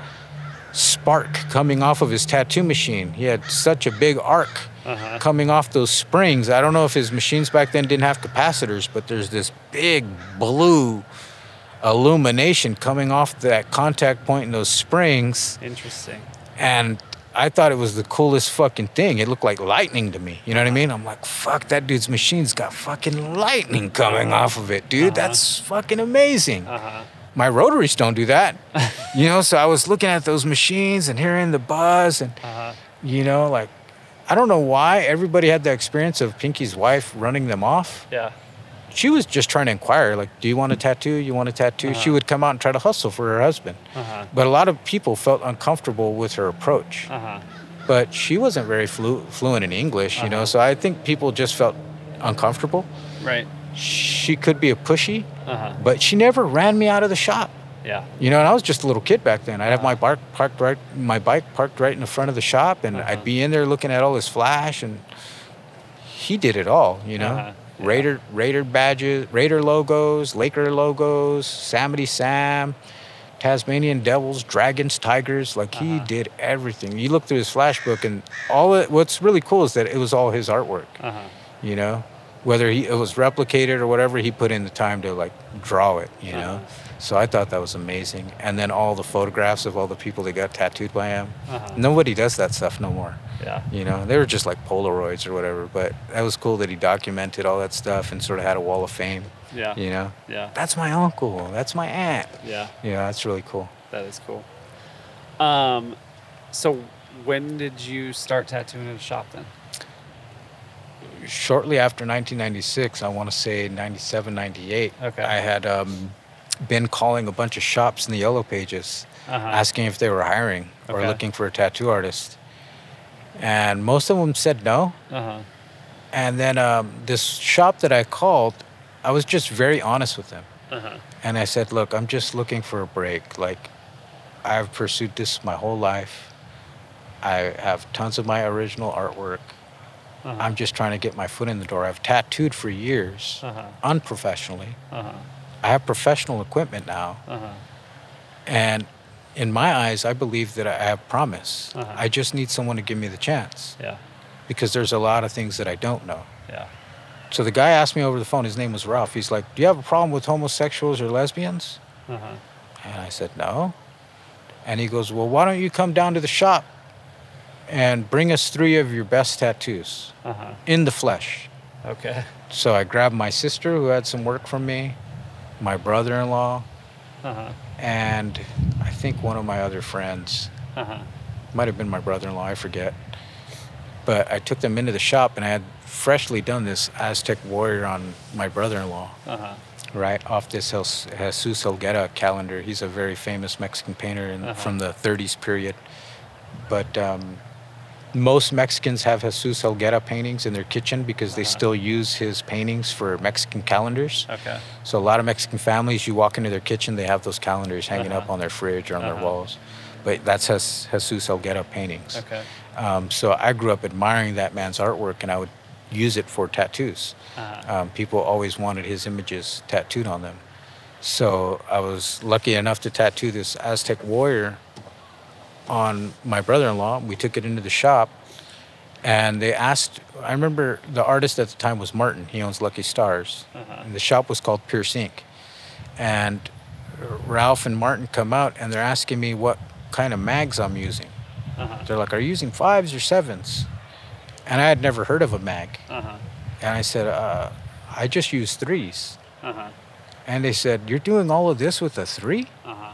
spark coming off of his tattoo machine. He had such a big arc uh-huh. coming off those springs. I don't know if his machines back then didn't have capacitors, but there's this big blue illumination coming off that contact point in those springs. Interesting. And I thought it was the coolest fucking thing. It looked like lightning to me. You know what I mean? I'm like, fuck, that dude's machine's got fucking lightning coming off of it, dude. Uh-huh. That's fucking amazing. Uh-huh. My rotaries don't do that. You know, so I was looking at those machines and hearing the buzz and, uh-huh. you know, like, I don't know why everybody had the experience of Pinky's wife running them off. Yeah. She was just trying to inquire, like, do you want a tattoo? You want a tattoo? Uh-huh. She would come out and try to hustle for her husband. Uh-huh. But a lot of people felt uncomfortable with her approach. Uh-huh. But she wasn't very flu fluent in English, uh-huh. you know, so I think people just felt uncomfortable. Right. She could be a pushy, uh-huh. but she never ran me out of the shop. Yeah. You know, and I was just a little kid back then. I'd have uh-huh. my, bark parked right, my bike parked right in the front of the shop, and uh-huh. I'd be in there looking at all this flash, and he did it all, you know. Uh-huh. Yeah. Raider, Raider badges, Raider logos, Laker logos, Samity Sam, Tasmanian Devils, Dragons, Tigers. Like, uh-huh. he did everything. You look through his flash book, and all it, what's really cool is that it was all his artwork, uh-huh. you know. Whether he, it was replicated or whatever, he put in the time to, like, draw it, you know? Uh-huh. So I thought that was amazing. And then all the photographs of all the people that got tattooed by him. Uh-huh. Nobody does that stuff no more. Yeah. You know, they were just, like, Polaroids or whatever. But that was cool that he documented all that stuff and sort of had a wall of fame. Yeah. You know? Yeah. That's my uncle. That's my aunt. Yeah. Yeah, that's really cool. That is cool. Um, so when did you start tattooing in the shop then? Shortly after nineteen ninety-six, I want to say ninety-seven, ninety-eight, okay. I had um, been calling a bunch of shops in the yellow pages, uh-huh. asking if they were hiring okay. or looking for a tattoo artist. And most of them said no. Uh-huh. And then um, this shop that I called, I was just very honest with them. Uh-huh. And I said, look, I'm just looking for a break. Like, I've pursued this my whole life. I have tons of my original artwork. Uh-huh. I'm just trying to get my foot in the door. I've tattooed for years, uh-huh. unprofessionally. Uh-huh. I have professional equipment now. Uh-huh. And in my eyes, I believe that I have promise. Uh-huh. I just need someone to give me the chance. Yeah. Because there's a lot of things that I don't know. Yeah. So the guy asked me over the phone, his name was Ralph. He's like, do you have a problem with homosexuals or lesbians? Uh-huh. And I said, no. And he goes, well, why don't you come down to the shop and bring us three of your best tattoos uh-huh. in the flesh. Okay. So I grabbed my sister, who had some work from me, my brother-in-law, uh-huh. and I think one of my other friends. Uh-huh. Might have been my brother-in-law, I forget. But I took them into the shop, and I had freshly done this Aztec warrior on my brother-in-law, uh-huh. right, off this Jesús Helguera calendar. He's a very famous Mexican painter in, uh-huh. from the thirties period. But um, most Mexicans have Jesús Helguera paintings in their kitchen because they uh-huh. still use his paintings for Mexican calendars. Okay. So a lot of Mexican families, you walk into their kitchen, they have those calendars hanging uh-huh. up on their fridge or on uh-huh. their walls. But that's his Jesús Helguera paintings. Okay. Um, so I grew up admiring that man's artwork, and I would use it for tattoos. Uh-huh. Um, people always wanted his images tattooed on them. So I was lucky enough to tattoo this Aztec warrior on my brother-in-law. We took it into the shop, and they asked, I remember the artist at the time was Martin. He owns Lucky Stars. Uh-huh. And the shop was called Pierce Incorporated. And Ralph and Martin come out, and they're asking me what kind of mags I'm using. Uh-huh. They're like, are you using fives or sevens? And I had never heard of a mag. Uh-huh. And I said, uh, I just use threes. Uh-huh. And they said, you're doing all of this with a three? Uh-huh.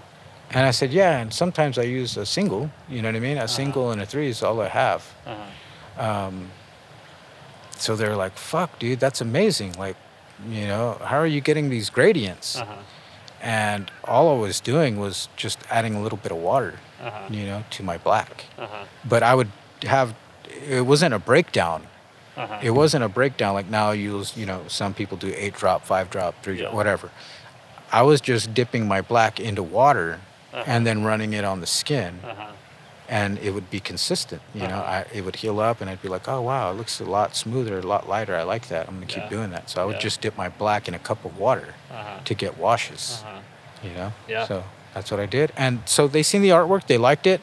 And I said, yeah, and sometimes I use a single, you know what I mean? A uh-huh. single and a three is all I have. Uh-huh. Um, so they're like, fuck, dude, that's amazing. Like, you know, how are you getting these gradients? Uh-huh. And all I was doing was just adding a little bit of water, uh-huh. you know, to my black. Uh-huh. But I would have, it wasn't a breakdown. Uh-huh. It wasn't a breakdown like now you'll, you know, some people do eight drop, five drop, three yeah. drop, whatever. I was just dipping my black into water uh-huh. and then running it on the skin. Uh-huh. And it would be consistent, you uh-huh. know, I, it would heal up and I'd be like, oh, wow, it looks a lot smoother, a lot lighter. I like that. I'm going to yeah. keep doing that. So I would yeah. just dip my black in a cup of water uh-huh. to get washes, uh-huh. you know? Yeah. So that's what I did. And so they seen the artwork, they liked it,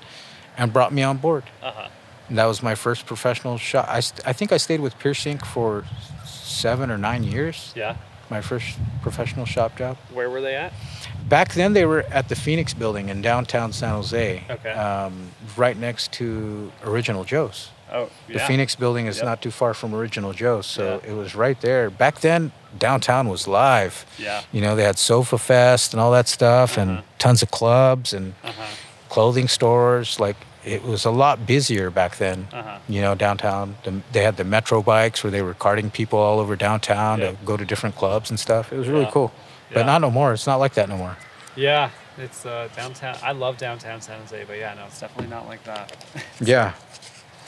and brought me on board. Uh-huh. And that was my first professional shot. I, st- I think I stayed with Pierce Incorporated for seven or nine years. Yeah. My first professional shop job. Where were they at? Back then, they were at the Phoenix building in downtown San Jose, okay. um, right next to Original Joe's. Oh, yeah. The Phoenix building is yep. not too far from Original Joe's, so yeah. it was right there. Back then, downtown was live. Yeah. You know, they had Sofa Fest and all that stuff, uh-huh. and tons of clubs and uh-huh. clothing stores. Like, it was a lot busier back then, uh-huh. you know, downtown. The, they had the Metro bikes where they were carting people all over downtown yeah. to go to different clubs and stuff. It was really yeah. cool. Yeah. But not no more. It's not like that no more. Yeah, it's uh, downtown. I love downtown San Jose, but yeah, no, it's definitely not like that. yeah.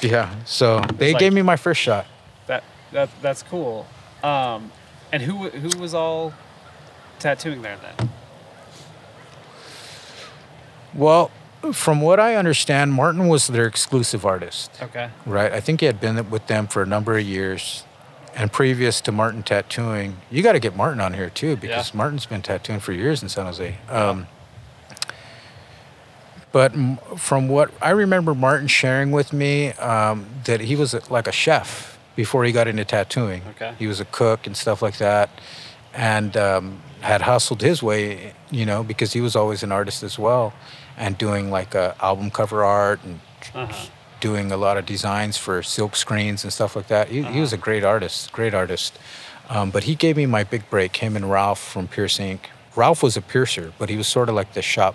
Yeah. So they like, gave me my first shot. That that That's cool. Um, and who who was all tattooing there then? Well, from what I understand, Martin was their exclusive artist. Okay. Right? I think he had been with them for a number of years. And previous to Martin tattooing, you got to get Martin on here too, because yeah. Martin's been tattooing for years in San Jose. Um, but m- from what I remember Martin sharing with me, um, that he was a, like a chef before he got into tattooing. Okay. He was a cook and stuff like that, and um, had hustled his way, you know, because he was always an artist as well, and doing like a album cover art and uh-huh. doing a lot of designs for silk screens and stuff like that. He, uh-huh. he was a great artist, great artist. Um, but he gave me my big break, him and Ralph from Pierce Incorporated. Ralph was a piercer, but he was sort of like the shop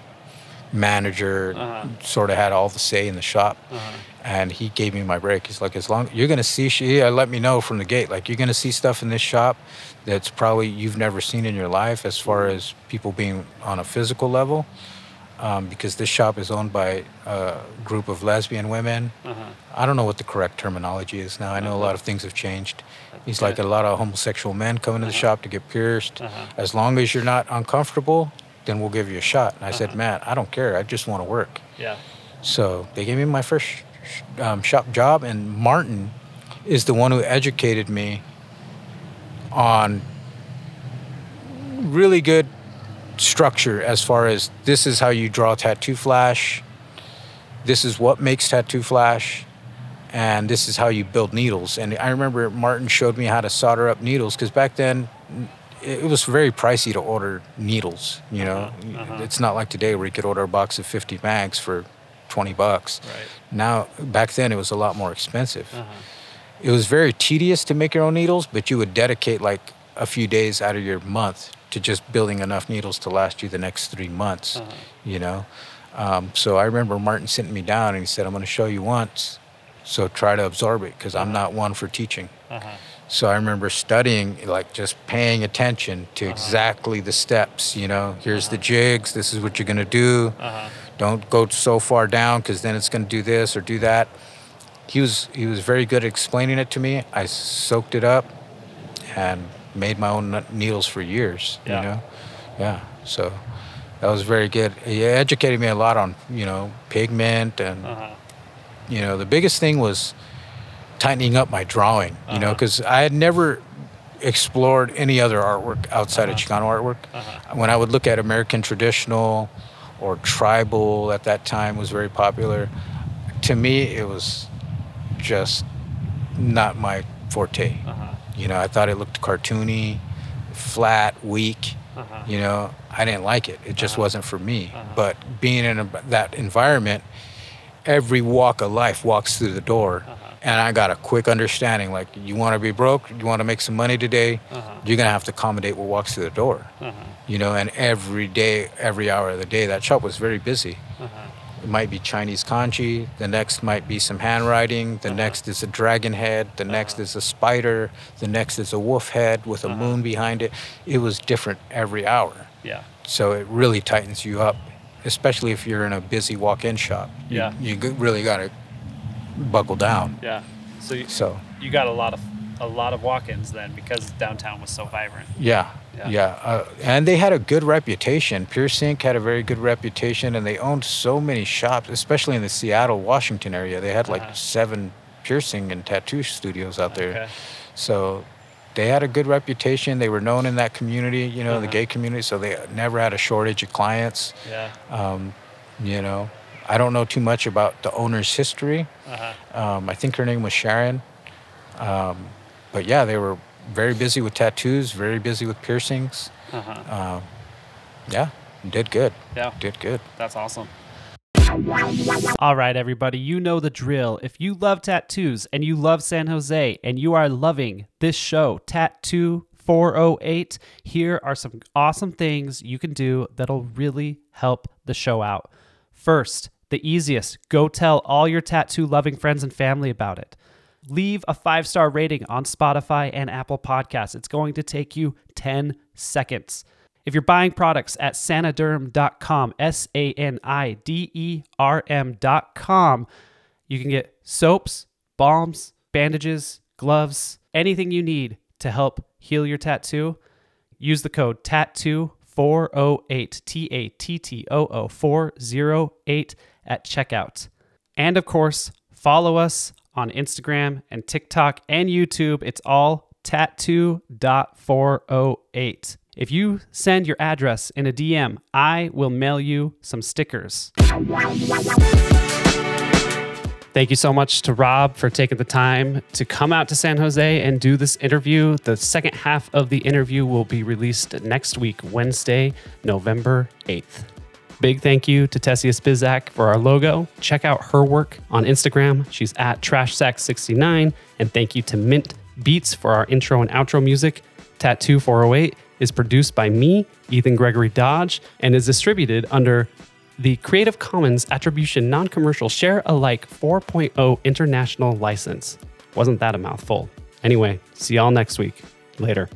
manager, uh-huh. sort of had all the say in the shop. Uh-huh. And he gave me my break. He's like, as long you're going to see, she, uh, let me know from the gate, like you're going to see stuff in this shop that's probably you've never seen in your life as far as people being on a physical level. um, because this shop is owned by a group of lesbian women. Uh-huh. I don't know what the correct terminology is now. I know uh-huh. a lot of things have changed. It's like a lot of homosexual men come into uh-huh. the shop to get pierced. Uh-huh. As long as you're not uncomfortable, then we'll give you a shot. And I uh-huh. said, Matt, I don't care. I just want to work. Yeah. So they gave me my first um, shop job, and Martin is the one who educated me on really good structure as far as this is how you draw tattoo flash, this is what makes tattoo flash, and this is how you build needles. And I remember Martin showed me how to solder up needles, because back then it was very pricey to order needles, you know. Uh-huh, uh-huh. It's not like today where you could order a box of fifty mags for twenty bucks. Right. Now, back then it was a lot more expensive. Uh-huh. It was very tedious to make your own needles, but you would dedicate like a few days out of your month to just building enough needles to last you the next three months, uh-huh. you know. Um, so I remember Martin sitting me down and he said, I'm going to show you once. So try to absorb it, because uh-huh. I'm not one for teaching. Uh-huh. So I remember studying, like just paying attention to uh-huh. exactly the steps, you know. Here's uh-huh. the jigs. This is what you're going to do. Uh-huh. Don't go so far down, because then it's going to do this or do that. He was, he was very good at explaining it to me. I soaked it up and made my own needles for years, yeah. you know. Yeah, so that was very good. He educated me a lot on, you know, pigment and... Uh-huh. You know, the biggest thing was tightening up my drawing, you uh-huh. know, because I had never explored any other artwork outside uh-huh. of Chicano artwork. Uh-huh. When I would look at American traditional or tribal at that time was very popular, to me it was just not my forte. Uh-huh. You know, I thought it looked cartoony, flat, weak. Uh-huh. You know, I didn't like it. It just uh-huh. wasn't for me. Uh-huh. But being in a, that environment, every walk of life walks through the door, uh-huh. and I got a quick understanding, like, you want to be broke, you want to make some money today, uh-huh. you're going to have to accommodate what walks through the door. Uh-huh. You know, and every day, every hour of the day, that shop was very busy. Uh-huh. It might be Chinese kanji, the next might be some handwriting, the uh-huh. next is a dragon head, the uh-huh. next is a spider, the next is a wolf head with a uh-huh. moon behind it. It was different every hour. Yeah. So it really tightens you up, especially if you're in a busy walk-in shop. Yeah. You, you really got to buckle down. Yeah. So you, so you got a lot of a lot of walk-ins then, because downtown was so vibrant. Yeah. Yeah. yeah. Uh, and they had a good reputation. Pierce Incorporated had a very good reputation, and they owned so many shops, especially in the Seattle, Washington area. They had like uh-huh. seven piercing and tattoo studios out there. Okay. So they had a good reputation. They were known in that community, you know, uh-huh. the gay community, so they never had a shortage of clients. Yeah. Um, you know, I don't know too much about the owner's history. Uh-huh. Um, I think her name was Sharon. Um, but yeah, they were very busy with tattoos, very busy with piercings. Uh-huh. Um, yeah, did good. Yeah. Did good. That's awesome. All right, everybody, you know the drill. If you love tattoos and you love San Jose and you are loving this show, Tattoo four oh eight, here are some awesome things you can do that'll really help the show out. First, the easiest, go tell all your tattoo-loving friends and family about it. Leave a five-star rating on Spotify and Apple Podcasts. It's going to take you ten seconds. If you're buying products at saniderm dot com, S A N I D E R M dot com, you can get soaps, balms, bandages, gloves, anything you need to help heal your tattoo. Use the code tattoo four oh eight, T A T T O O four oh eight at checkout. And of course, follow us on Instagram and TikTok and YouTube. It's all tattoo dot four oh eight. If you send your address in a D M, I will mail you some stickers. Thank you so much to Rob for taking the time to come out to San Jose and do this interview. The second half of the interview will be released next week, Wednesday, November eighth. Big thank you to Tessia Spizak for our logo. Check out her work on Instagram. She's at Trash Sack sixty-nine. And thank you to Mint Beats for our intro and outro music. Tattoo four oh eight is produced by me, Ethan Gregory Dodge, and is distributed under the Creative Commons Attribution Non-Commercial Share Alike four point oh International License. Wasn't that a mouthful? Anyway, see y'all next week. Later.